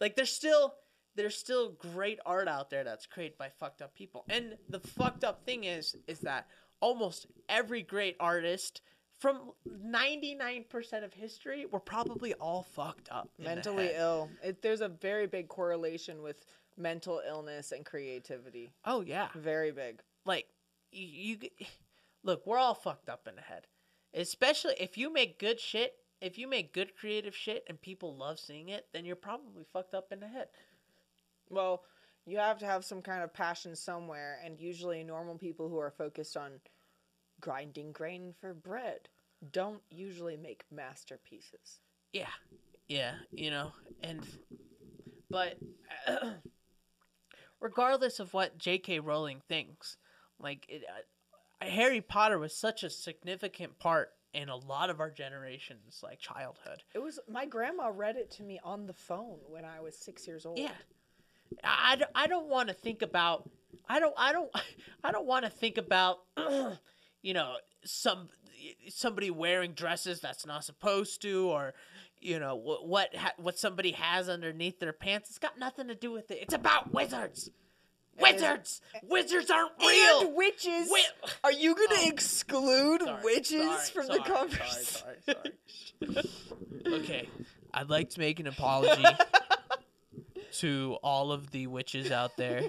Like, there's still there's still great art out there that's created by fucked up people. And the fucked up thing is is that almost every great artist from ninety-nine percent of history were probably all fucked up. Mentally ill. It, there's a very big correlation with mental illness and creativity. Oh, yeah. Very big. Like, you, you look, we're all fucked up in the head. Especially if you make good shit, if you make good creative shit and people love seeing it, then you're probably fucked up in the head. Well, you have to have some kind of passion somewhere, and usually normal people who are focused on grinding grain for bread don't usually make masterpieces. Yeah. Yeah, you know, and but regardless of what J K. Rowling thinks, like it, uh, Harry Potter was such a significant part in a lot of our generation's like childhood. It was, my grandma read it to me on the phone when I was six years old. Yeah. I, I don't want to think about I don't I don't I don't want to think about you know some somebody wearing dresses that's not supposed to, or you know what what, ha- what somebody has underneath their pants. It's got nothing to do with it. It's about wizards. Wizards! And, wizards aren't real! And witches! Wi- Are you going to oh, exclude sorry, witches sorry, from sorry, the conversation? Sorry, sorry, sorry. Okay, I'd like to make an apology to all of the witches out there.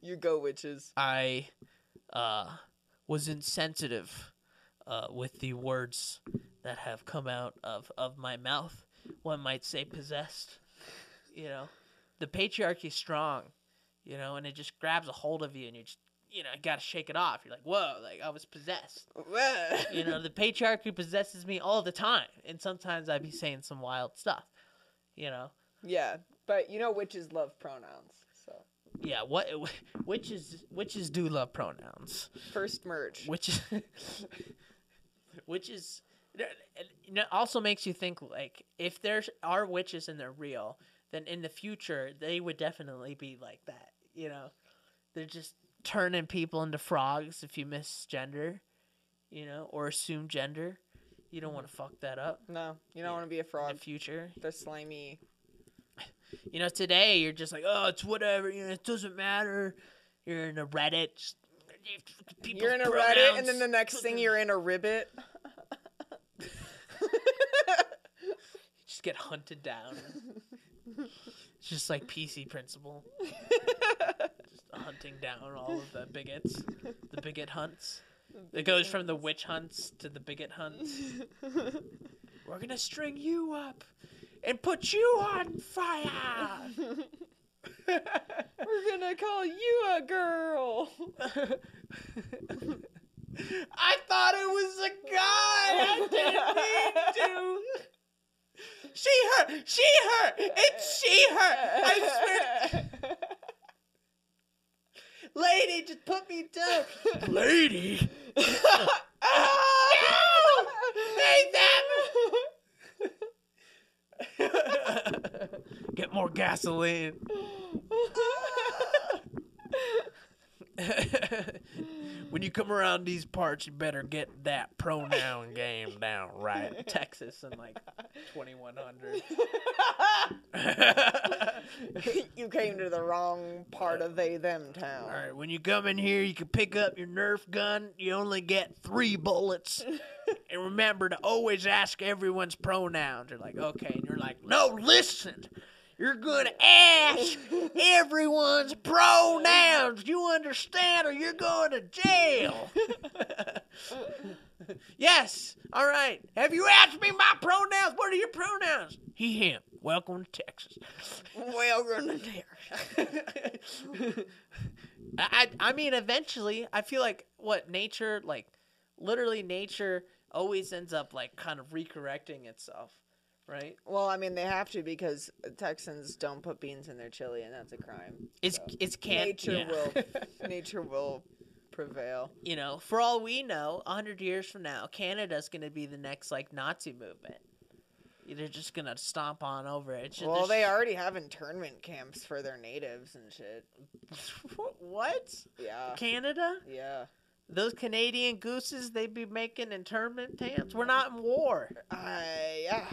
You go, witches. I uh, was insensitive uh, with the words that have come out of, of my mouth. One might say possessed. You know, the patriarchy's strong. You know, and it just grabs a hold of you, and you just, you know, got to shake it off. You're like, whoa, like, I was possessed. You know, the patriarchy possesses me all the time, and sometimes I be saying some wild stuff, you know. Yeah, but you know witches love pronouns, so. Yeah, what witches witches do love pronouns. First merge. Witches, witches, it also makes you think, like, if there are witches and they're real, then in the future, they would definitely be like that, you know. They're just turning people into frogs if you misgender, you know, or assume gender. You don't want to fuck that up. No, you don't yeah. want to be a frog. In the future. They're slimy. You know, today you're just like, oh, it's whatever. You know, it doesn't matter. You're in a Reddit. Just, you're in a pronouns. Reddit, and then the next thing you're in a ribbit. Just get hunted down. It's just like P C principle. Just hunting down all of the bigots. The bigot hunts. It goes from the witch hunts to the bigot hunts. We're going to string you up and put you on fire. We're going to call you a girl. I thought it was a guy. I didn't mean to. She, her. She, her. It's she, her. I swear to... Lady, just put me down. Lady? Oh, no! Save them! Get more gasoline. When you come around these parts, you better get that pronoun game down right. Texas in like twenty-one hundred. You came to the wrong part of they them town. All right, when you come in here, you can pick up your Nerf gun. You only get three bullets. And remember to always ask everyone's pronouns. You're like, okay. And you're like, no, listen. You're going to ask everyone's pronouns. You understand, or you're going to jail. Yes. All right. Have you asked me my pronouns? What are your pronouns? He, him. Welcome to Texas. Welcome to Texas. I, I mean, eventually, I feel like what nature, like, literally nature always ends up like kind of recorrecting itself. right? Well, I mean, they have to because Texans don't put beans in their chili, and that's a crime. It's so. it's can't nature yeah. will nature will prevail. You know, for all we know, a hundred years from now, Canada's going to be the next like Nazi movement. They're just going to stomp on over it. Just, well, they already have internment camps for their natives and shit. What? Yeah. Canada? Yeah. Those Canadian gooses, they'd be making internment camps. We're not in war. Uh, yeah.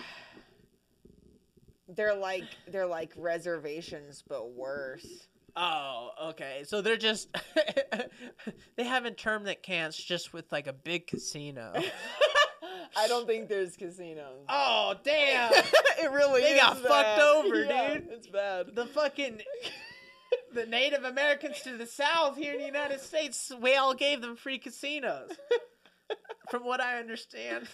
They're like, they're like reservations, but worse. Oh, okay. So they're just, they have internment camps just with like a big casino. I don't think there's casinos. Oh, damn. It really they is They got bad. fucked over, yeah, dude. It's bad. The fucking... the Native Americans to the South here in the United States, we all gave them free casinos. From what I understand.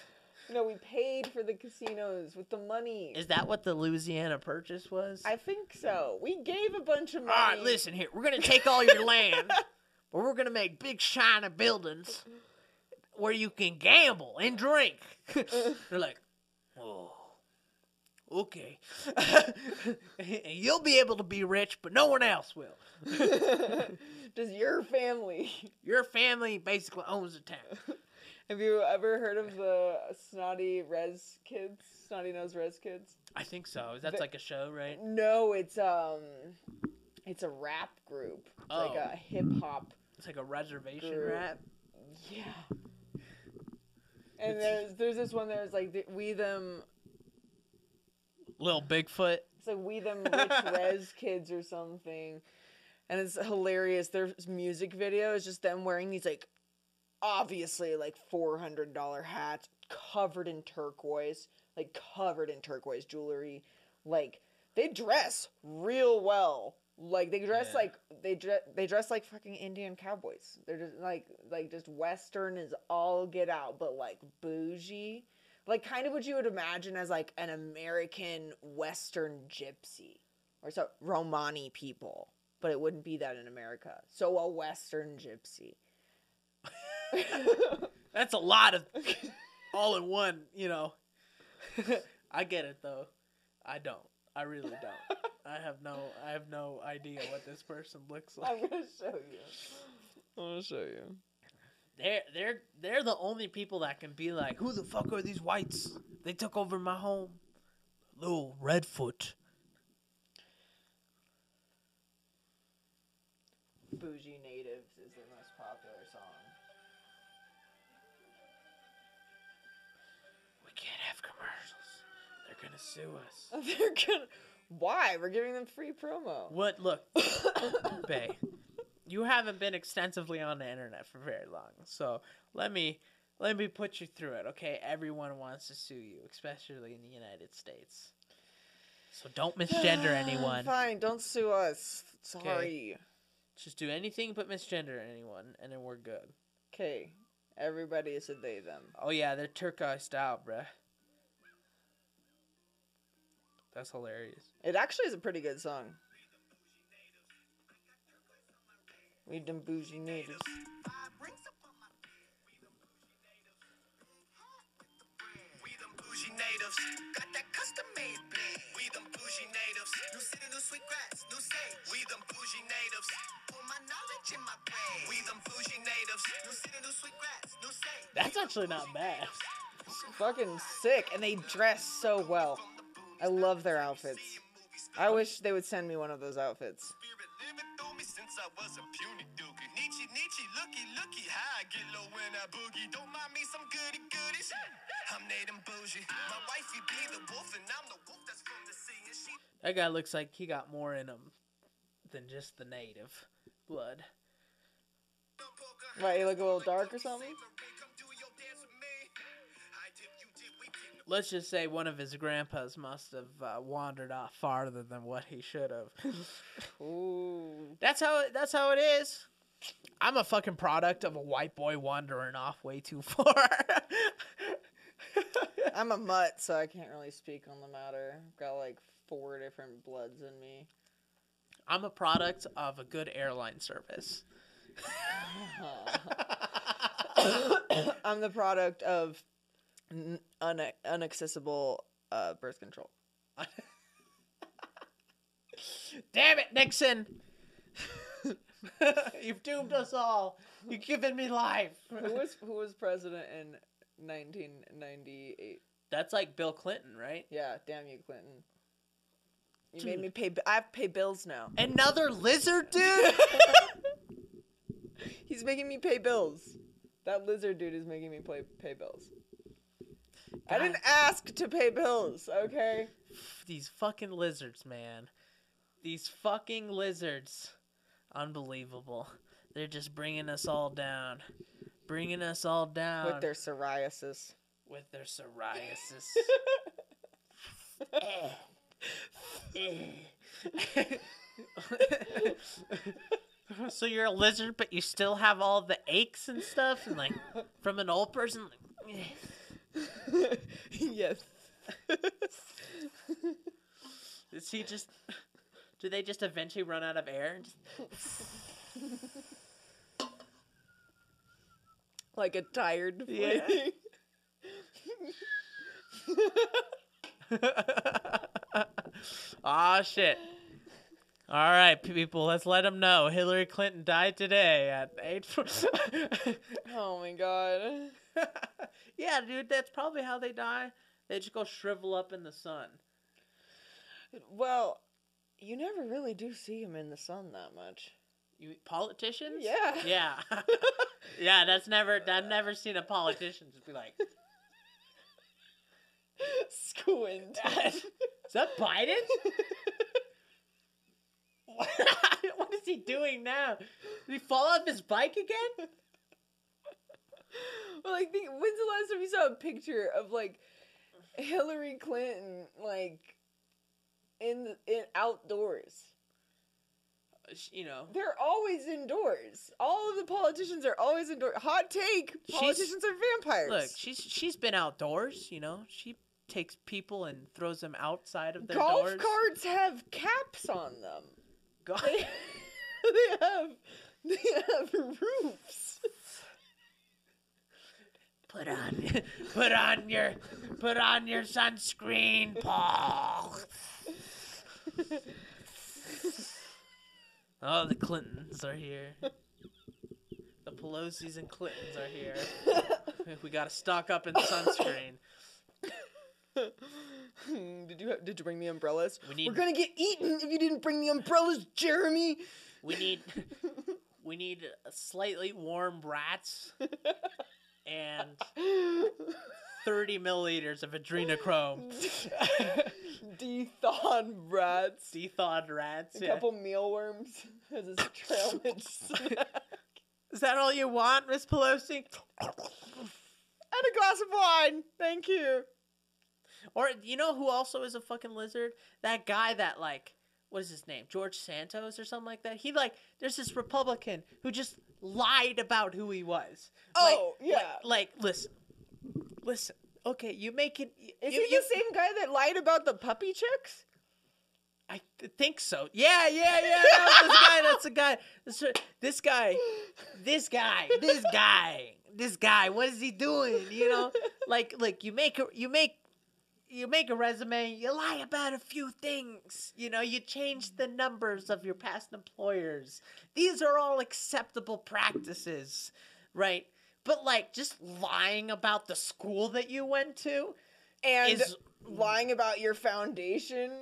No, we paid for the casinos with the money. Is that what the Louisiana Purchase was? I think so. We gave a bunch of money. All right, listen here. We're going to take all your land, but we're going to make big, shiny buildings where you can gamble and drink. They're like, oh, okay. And you'll be able to be rich, but no one else will. Just your family. Your family basically owns the town. Have you ever heard of the Snotty Rez Kids? Snotty Nose Rez Kids? I think so. That's like a show, right? No, it's um, it's a rap group. It's oh. like a hip-hop. It's like a reservation group. Rap? Yeah. And there's there's this one that was like, the, we them... Little Bigfoot. It's like, we them rich res kids or something. And it's hilarious. Their music video is just them wearing these, like, obviously, like, four hundred dollars hats covered in turquoise. Like, covered in turquoise jewelry. Like, they dress real well. Like, they dress yeah. like, they dress, they dress like fucking Indian cowboys. They're just, like, like, just Western is all get out, but, like, bougie. Like, kind of what you would imagine as, like, an American Western gypsy. Or so, Romani people. But it wouldn't be that in America. So, a Western gypsy. That's a lot of all in one, you know. I get it, though. I don't. I really don't. I have no I have no idea what this person looks like. I'm gonna show you. I'm gonna show you. They're they're they're the only people that can be like, who the fuck are these whites? They took over my home. Little Redfoot. Bougie Natives is their most popular song. We can't have commercials. They're gonna sue us. They're gonna Why? We're giving them free promo. What? Look, Bay, you haven't been extensively on the internet for very long, so let me let me put you through it, okay? Everyone wants to sue you, especially in the United States. So don't misgender anyone. Fine, don't sue us. Sorry. Okay. Just do anything but misgender anyone, and then we're good. Okay. Everybody is a they, them. Oh, yeah, they're turquoised out, bruh. That's hilarious. It actually is a pretty good song. We them bougie natives. We them bougie natives. Got that custom made blade. We them bougie natives. New city, new sweet grass, new sage. We them bougie natives. Put my knowledge in my brain. We them bougie natives. New city, new sweet grass, new sage. That's actually not bad. Fucking sick. And they dress so well. I love their outfits. I wish they would send me one of those outfits. That guy looks like he got more in him than just the native blood. Right, you look a little dark or something? Let's just say one of his grandpas must have uh, wandered off farther than what he should have. Ooh. That's how that's how it is. I'm a fucking product of a white boy wandering off way too far. I'm a mutt, so I can't really speak on the matter. I've got like four different bloods in me. I'm a product of a good airline service. I'm the product of... Un- unaccessible uh, birth control. Damn it, Nixon! You've doomed us all. You've given me life. Who was who was president in nineteen ninety-eight? That's like Bill Clinton, right? Yeah, damn you, Clinton. You dude. made me pay. I have to pay bills now. Another lizard dude. He's making me pay bills. That lizard dude is making me play, pay bills. God. I didn't ask to pay bills, okay? These fucking lizards, man. These fucking lizards. Unbelievable. They're just bringing us all down. Bringing us all down. With their psoriasis. With their psoriasis. So you're a lizard, but you still have all the aches and stuff, and like from an old person. Like, yes. Is he just? Do they just eventually run out of air? And just... Like a tired. Yeah. Ah, shit. All right, people, let's let them know. Hillary Clinton died today at eight. Oh, my God. Yeah, dude, that's probably how they die. They just go shrivel up in the sun. Well, you never really do see them in the sun that much. You politicians? Yeah. Yeah. Yeah, that's never, I've never seen a politician just be like... Squint. Is that Biden? What is he doing now? Did he fall off his bike again? Well, like, when's the last time you saw a picture of like Hillary Clinton, like in in outdoors? You know, they're always indoors. All of the politicians are always indoors. Hot take: politicians she's, are vampires. Look, she's she's been outdoors. You know, she takes people and throws them outside of their golf doors. Golf carts have caps on them. God. They, they have they have roofs. Put on put on your put on your sunscreen, Paul. Oh, the Clintons are here. The Pelosi's and Clintons are here. We gotta stock up in sunscreen. Did you have, did you bring the umbrellas? We need, We're gonna get eaten if you didn't bring the umbrellas, Jeremy. We need we need slightly warm brats and thirty milliliters of adrenochrome. Dethawed brats. Dethawed rats. A yeah. couple mealworms as a trail mix snack. Is that all you want, Miss Pelosi? And a glass of wine. Thank you. Or, you know who also is a fucking lizard? That guy that, like, what is his name? George Santos or something like that? He, like, there's this Republican who just lied about who he was. Oh, like, yeah. Like, like, listen. Listen. Okay, you make it... You, is you, he you, the same guy that lied about the puppy chicks? I th- think so. Yeah, yeah, yeah. That was this guy, that's the guy. This, this guy. This guy. This guy. This guy. What is he doing? You know? Like, like you make... You make... You make a resume, you lie about a few things. You know, you change the numbers of your past employers. These are all acceptable practices, right? But, like, just lying about the school that you went to. And is, lying about your foundation.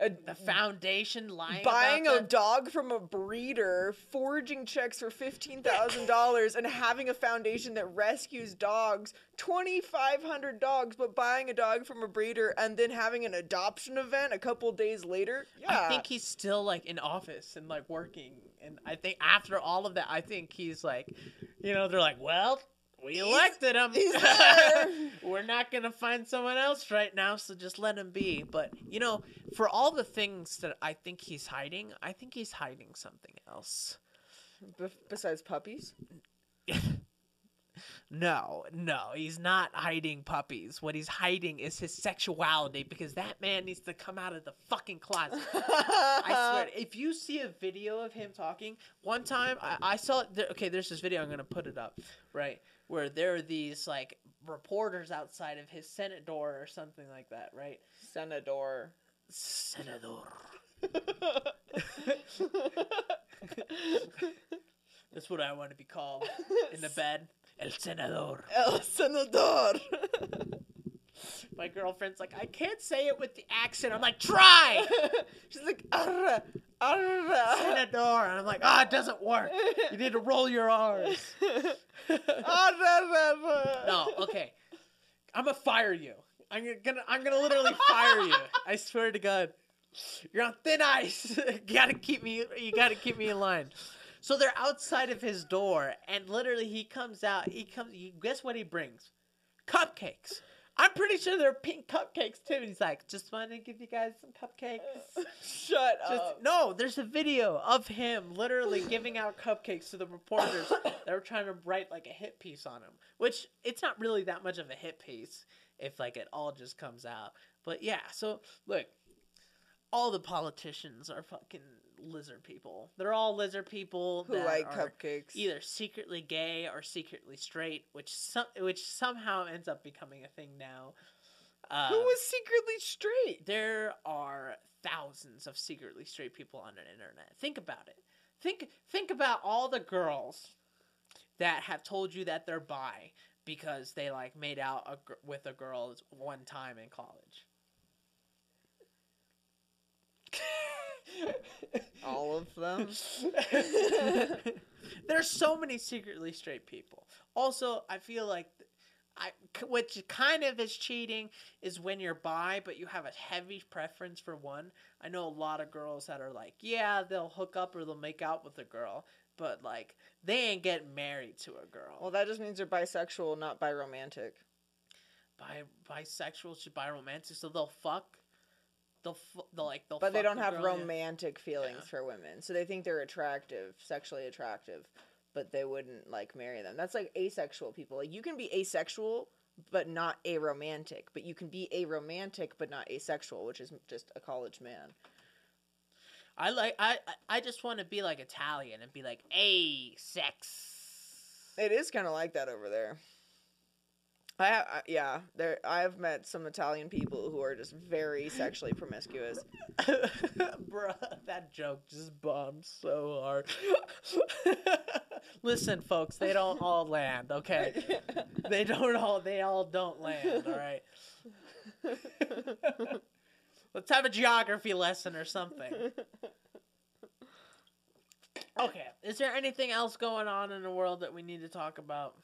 A, the foundation lying buying about Buying a the... dog from a breeder, forging checks for fifteen thousand dollars, and having a foundation that rescues dogs, twenty-five hundred dogs, but buying a dog from a breeder and then having an adoption event a couple days later. Yeah. I think he's still, like, in office and, like, working. And I think after all of that, I think he's, like, you know, they're like, well... We elected him. We're not going to find someone else right now, so just let him be. But, you know, for all the things that I think he's hiding, I think he's hiding something else. Be- besides puppies? No, no, he's not hiding puppies. What he's hiding is his sexuality, because that man needs to come out of the fucking closet. I swear, if you see a video of him talking, one time I, I saw, okay, there's this video, I'm going to put it up, right? Where there are these, like, reporters outside of his Senate door or something like that, right? Senador. Senador. That's what I want to be called in the bed. El Senador. El Senador. My girlfriend's like, I can't say it with the accent. I'm like, try. She's like, arra, arra. Senador. And I'm like, ah, oh, it doesn't work. You need to roll your R's. No, okay. I'm gonna fire you. I'm gonna, I'm gonna literally fire you. I swear to God. You're on thin ice. You gotta keep me. You gotta keep me in line. So they're outside of his door, and literally he comes out. He comes. You guess what he brings? Cupcakes. I'm pretty sure they're pink cupcakes too. And he's like, just wanted to give you guys some cupcakes. Shut just, up. No, there's a video of him literally giving out cupcakes to the reporters that were trying to write like a hit piece on him. Which it's not really that much of a hit piece if like it all just comes out. But yeah, so look, all the politicians are fucking lizard people. They're all lizard people who like cupcakes, either secretly gay or secretly straight, which some which somehow ends up becoming a thing now. Um, who was secretly straight? There are thousands of secretly straight people on the internet. Think about it. Think think about all the girls that have told you that they're bi because they like made out a, with a girl one time in college. All of them. There's so many secretly straight people. Also, I feel like I which kind of is cheating is when you're bi but you have a heavy preference for one. I know a lot of girls that are like, yeah, they'll hook up or they'll make out with a girl, but like they ain't getting married to a girl. Well, that just means they're bisexual, not biromantic. Bi bisexual should biromantic, so they'll fuck. They'll, they'll like they'll but they don't have romantic feelings yeah. for women, so they think they're attractive, sexually attractive, but they wouldn't like marry them. That's like asexual people. Like you can be asexual but not aromantic, but you can be aromantic but not asexual, which is just a college man. I like I I just want to be like Italian and be like asex. It is kind of like that over there. I have, I, yeah, there. I've met some Italian people who are just very sexually promiscuous. Bruh, that joke just bombed so hard. Listen, folks, they don't all land, okay? They don't all. They all don't land. All right. Let's have a geography lesson or something. Okay, is there anything else going on in the world that we need to talk about?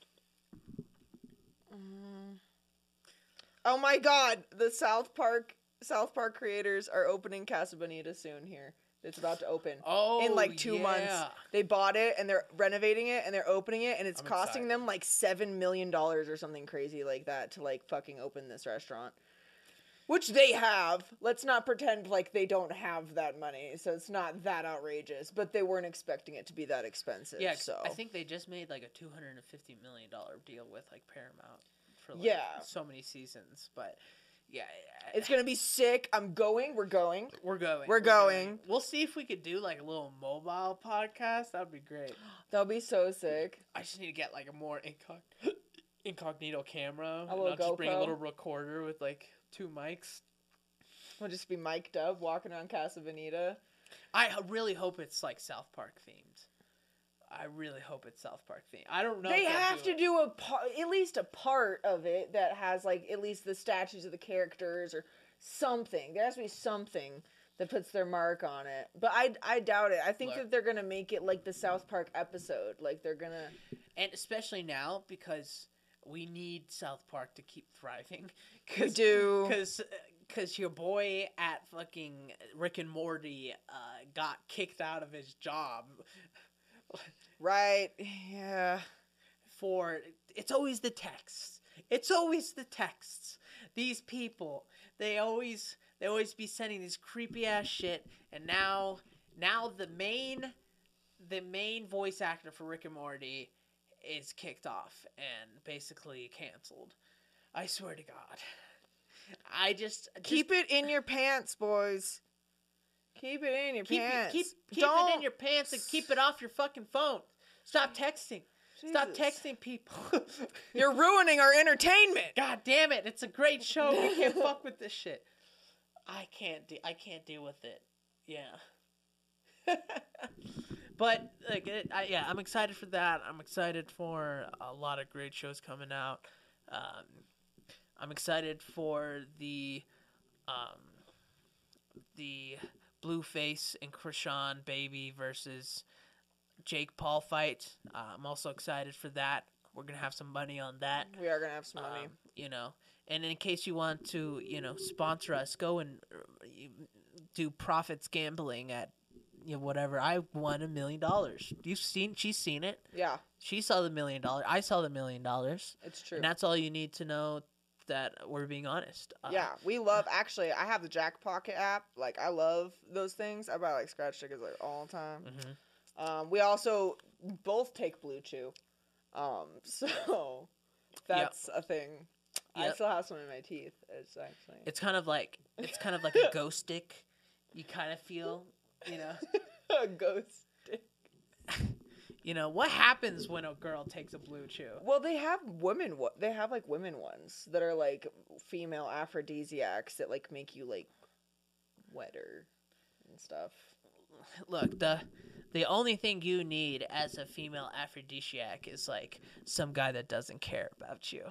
Oh my God! The South Park South Park creators are opening Casa Bonita soon. Here, it's about to open. Oh, in like two yeah. months, they bought it and they're renovating it and they're opening it, and it's I'm costing excited. them like seven million dollars or something crazy like that to like fucking open this restaurant, which they have. Let's not pretend like they don't have that money, so it's not that outrageous. But they weren't expecting it to be that expensive. Yeah, so I think they just made like a two hundred and fifty million dollar deal with like Paramount. For like yeah. so many seasons, but yeah, it's gonna be sick. I'm going. We're going. We're going. We're going. We're going. We'll see if we could do like a little mobile podcast. That'd be great. That'll be so sick. I just need to get like a more incognito, incognito camera. I'll just GoPro. Bring a little recorder with like two mics. We'll just be mic'd up, walking around Casa Bonita. I really hope it's like South Park themed. I really hope it's South Park theme. I don't know. They have do to it. do a par- at least a part of it that has like at least the statues of the characters or something. There has to be something that puts their mark on it. But I, I doubt it. I think Look. that they're gonna make it like the South Park episode. Like they're gonna, and especially now because we need South Park to keep thriving. We do because. Because your boy at fucking Rick and Morty uh, got kicked out of his job. Right, yeah. For it's always the texts. It's always the texts. These people, they always they always be sending these creepy ass shit. And now, now the main the main voice actor for Rick and Morty is kicked off and basically canceled. I swear to God. I just, just keep it in your pants, boys. Keep it in your keep pants. It, keep keep Don't. it in your pants and keep it off your fucking phone. Stop texting. Jesus. Stop texting people. You're ruining our entertainment. God damn it. It's a great show. We can't fuck with this shit. I can't de- I can't deal with it. Yeah. But, like, it, I, yeah, I'm excited for that. I'm excited for a lot of great shows coming out. Um, I'm excited for the um, the Blueface and Chrisean baby versus Jake Paul fight. Uh, I'm also excited for that. We're going to have some money on that. We are going to have some money. Um, you know, and in case you want to, you know, sponsor us, go and do profits gambling at, you know, whatever. I won a million dollars. You've seen, she's seen it. Yeah. She saw the million dollars. I saw the million dollars. It's true. And that's all you need to know, that we're being honest. Uh, yeah. We love, actually, I have the Jackpocket app. Like, I love those things. I buy, like, scratch tickets, like, all the time. Mm-hmm. Um, we also both take Blue Chew. Um, so that's yep. a thing. Yep. I still have some in my teeth. It's actually, it's kind of like, it's kind of like a ghost stick. You kind of feel, you know, a ghost stick. You know what happens when a girl takes a Blue Chew? Well, they have women. Wo- they have like women ones that are like female aphrodisiacs that like make you like wetter and stuff. Look, the the only thing you need as a female aphrodisiac is like some guy that doesn't care about you.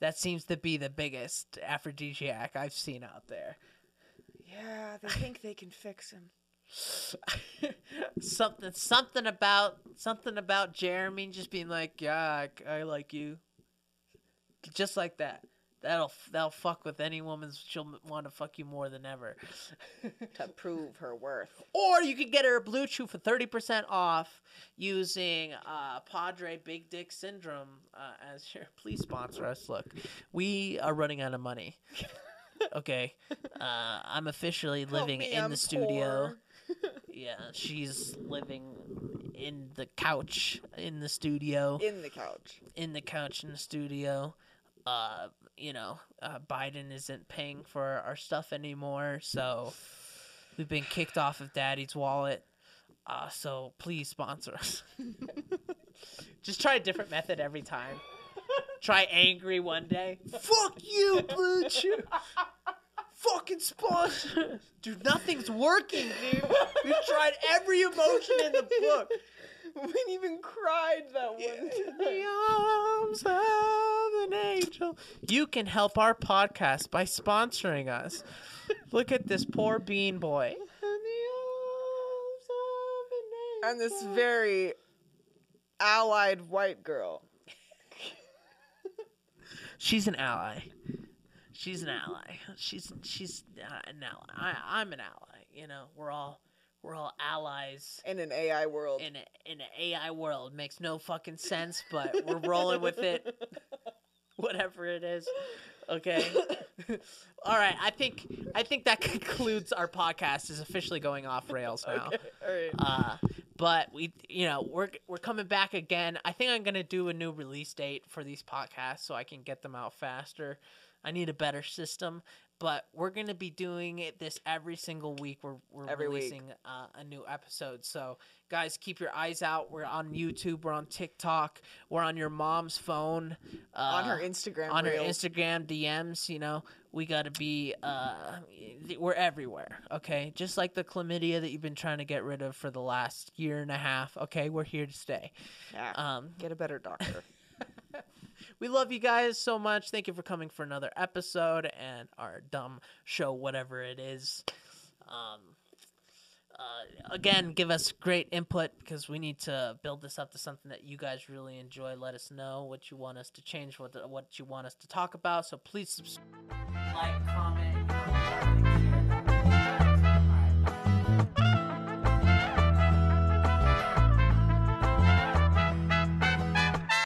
That seems to be the biggest aphrodisiac I've seen out there. Yeah, they think they can fix him. something something about something about Jeremy just being like, yeah, I, I like you, just like that. That'll that'll fuck with any woman. She'll want to fuck you more than ever to prove her worth. Or you can get her a Blue Chew for thirty percent off using uh, Padre Big Dick Syndrome uh, as your. Please sponsor us. Look, we are running out of money. Okay, uh, I'm officially living me, in I'm the studio. Yeah, she's living in the couch in the studio. In the couch. In the couch in the studio. Uh, you know, uh, Biden isn't paying for our stuff anymore, so we've been kicked off of Daddy's wallet. Uh, so please sponsor us. Just try a different method every time. Try angry one day. Fuck you, Blue Chew. Fucking sponsor. Dude, nothing's working, dude. We've tried every emotion in the book. We even cried that one. In the arms of an angel. You can help our podcast by sponsoring us. Look at this poor bean boy. In the arms of an angel. And this very allied white girl. She's an ally. She's an ally. She's she's uh, an ally. I, I'm an ally. You know, we're all. We're all allies in an A I world. In, a, in an A I world, makes no fucking sense, but we're rolling with it, whatever it is. Okay. All right. I think I think that concludes our podcast. It's officially going off rails now. Okay. All right. Uh, but we, you know, we're we're coming back again. I think I'm gonna do a new release date for these podcasts so I can get them out faster. I need a better system. But we're going to be doing it this every single week. We're, we're every releasing week. Uh, a new episode. So, guys, keep your eyes out. We're on YouTube. We're on TikTok. We're on your mom's phone. Uh, on her Instagram. On reels. Her Instagram D Ms, you know. We got to be uh, – we're everywhere, okay? Just like the chlamydia that you've been trying to get rid of for the last year and a half, okay? We're here to stay. Yeah, um, get a better doctor. We love you guys so much. Thank you for coming for another episode and our dumb show, whatever it is. Um, uh, again, give us great input because we need to build this up to something that you guys really enjoy. Let us know what you want us to change, what, the, what you want us to talk about. So please subscribe, like, comment.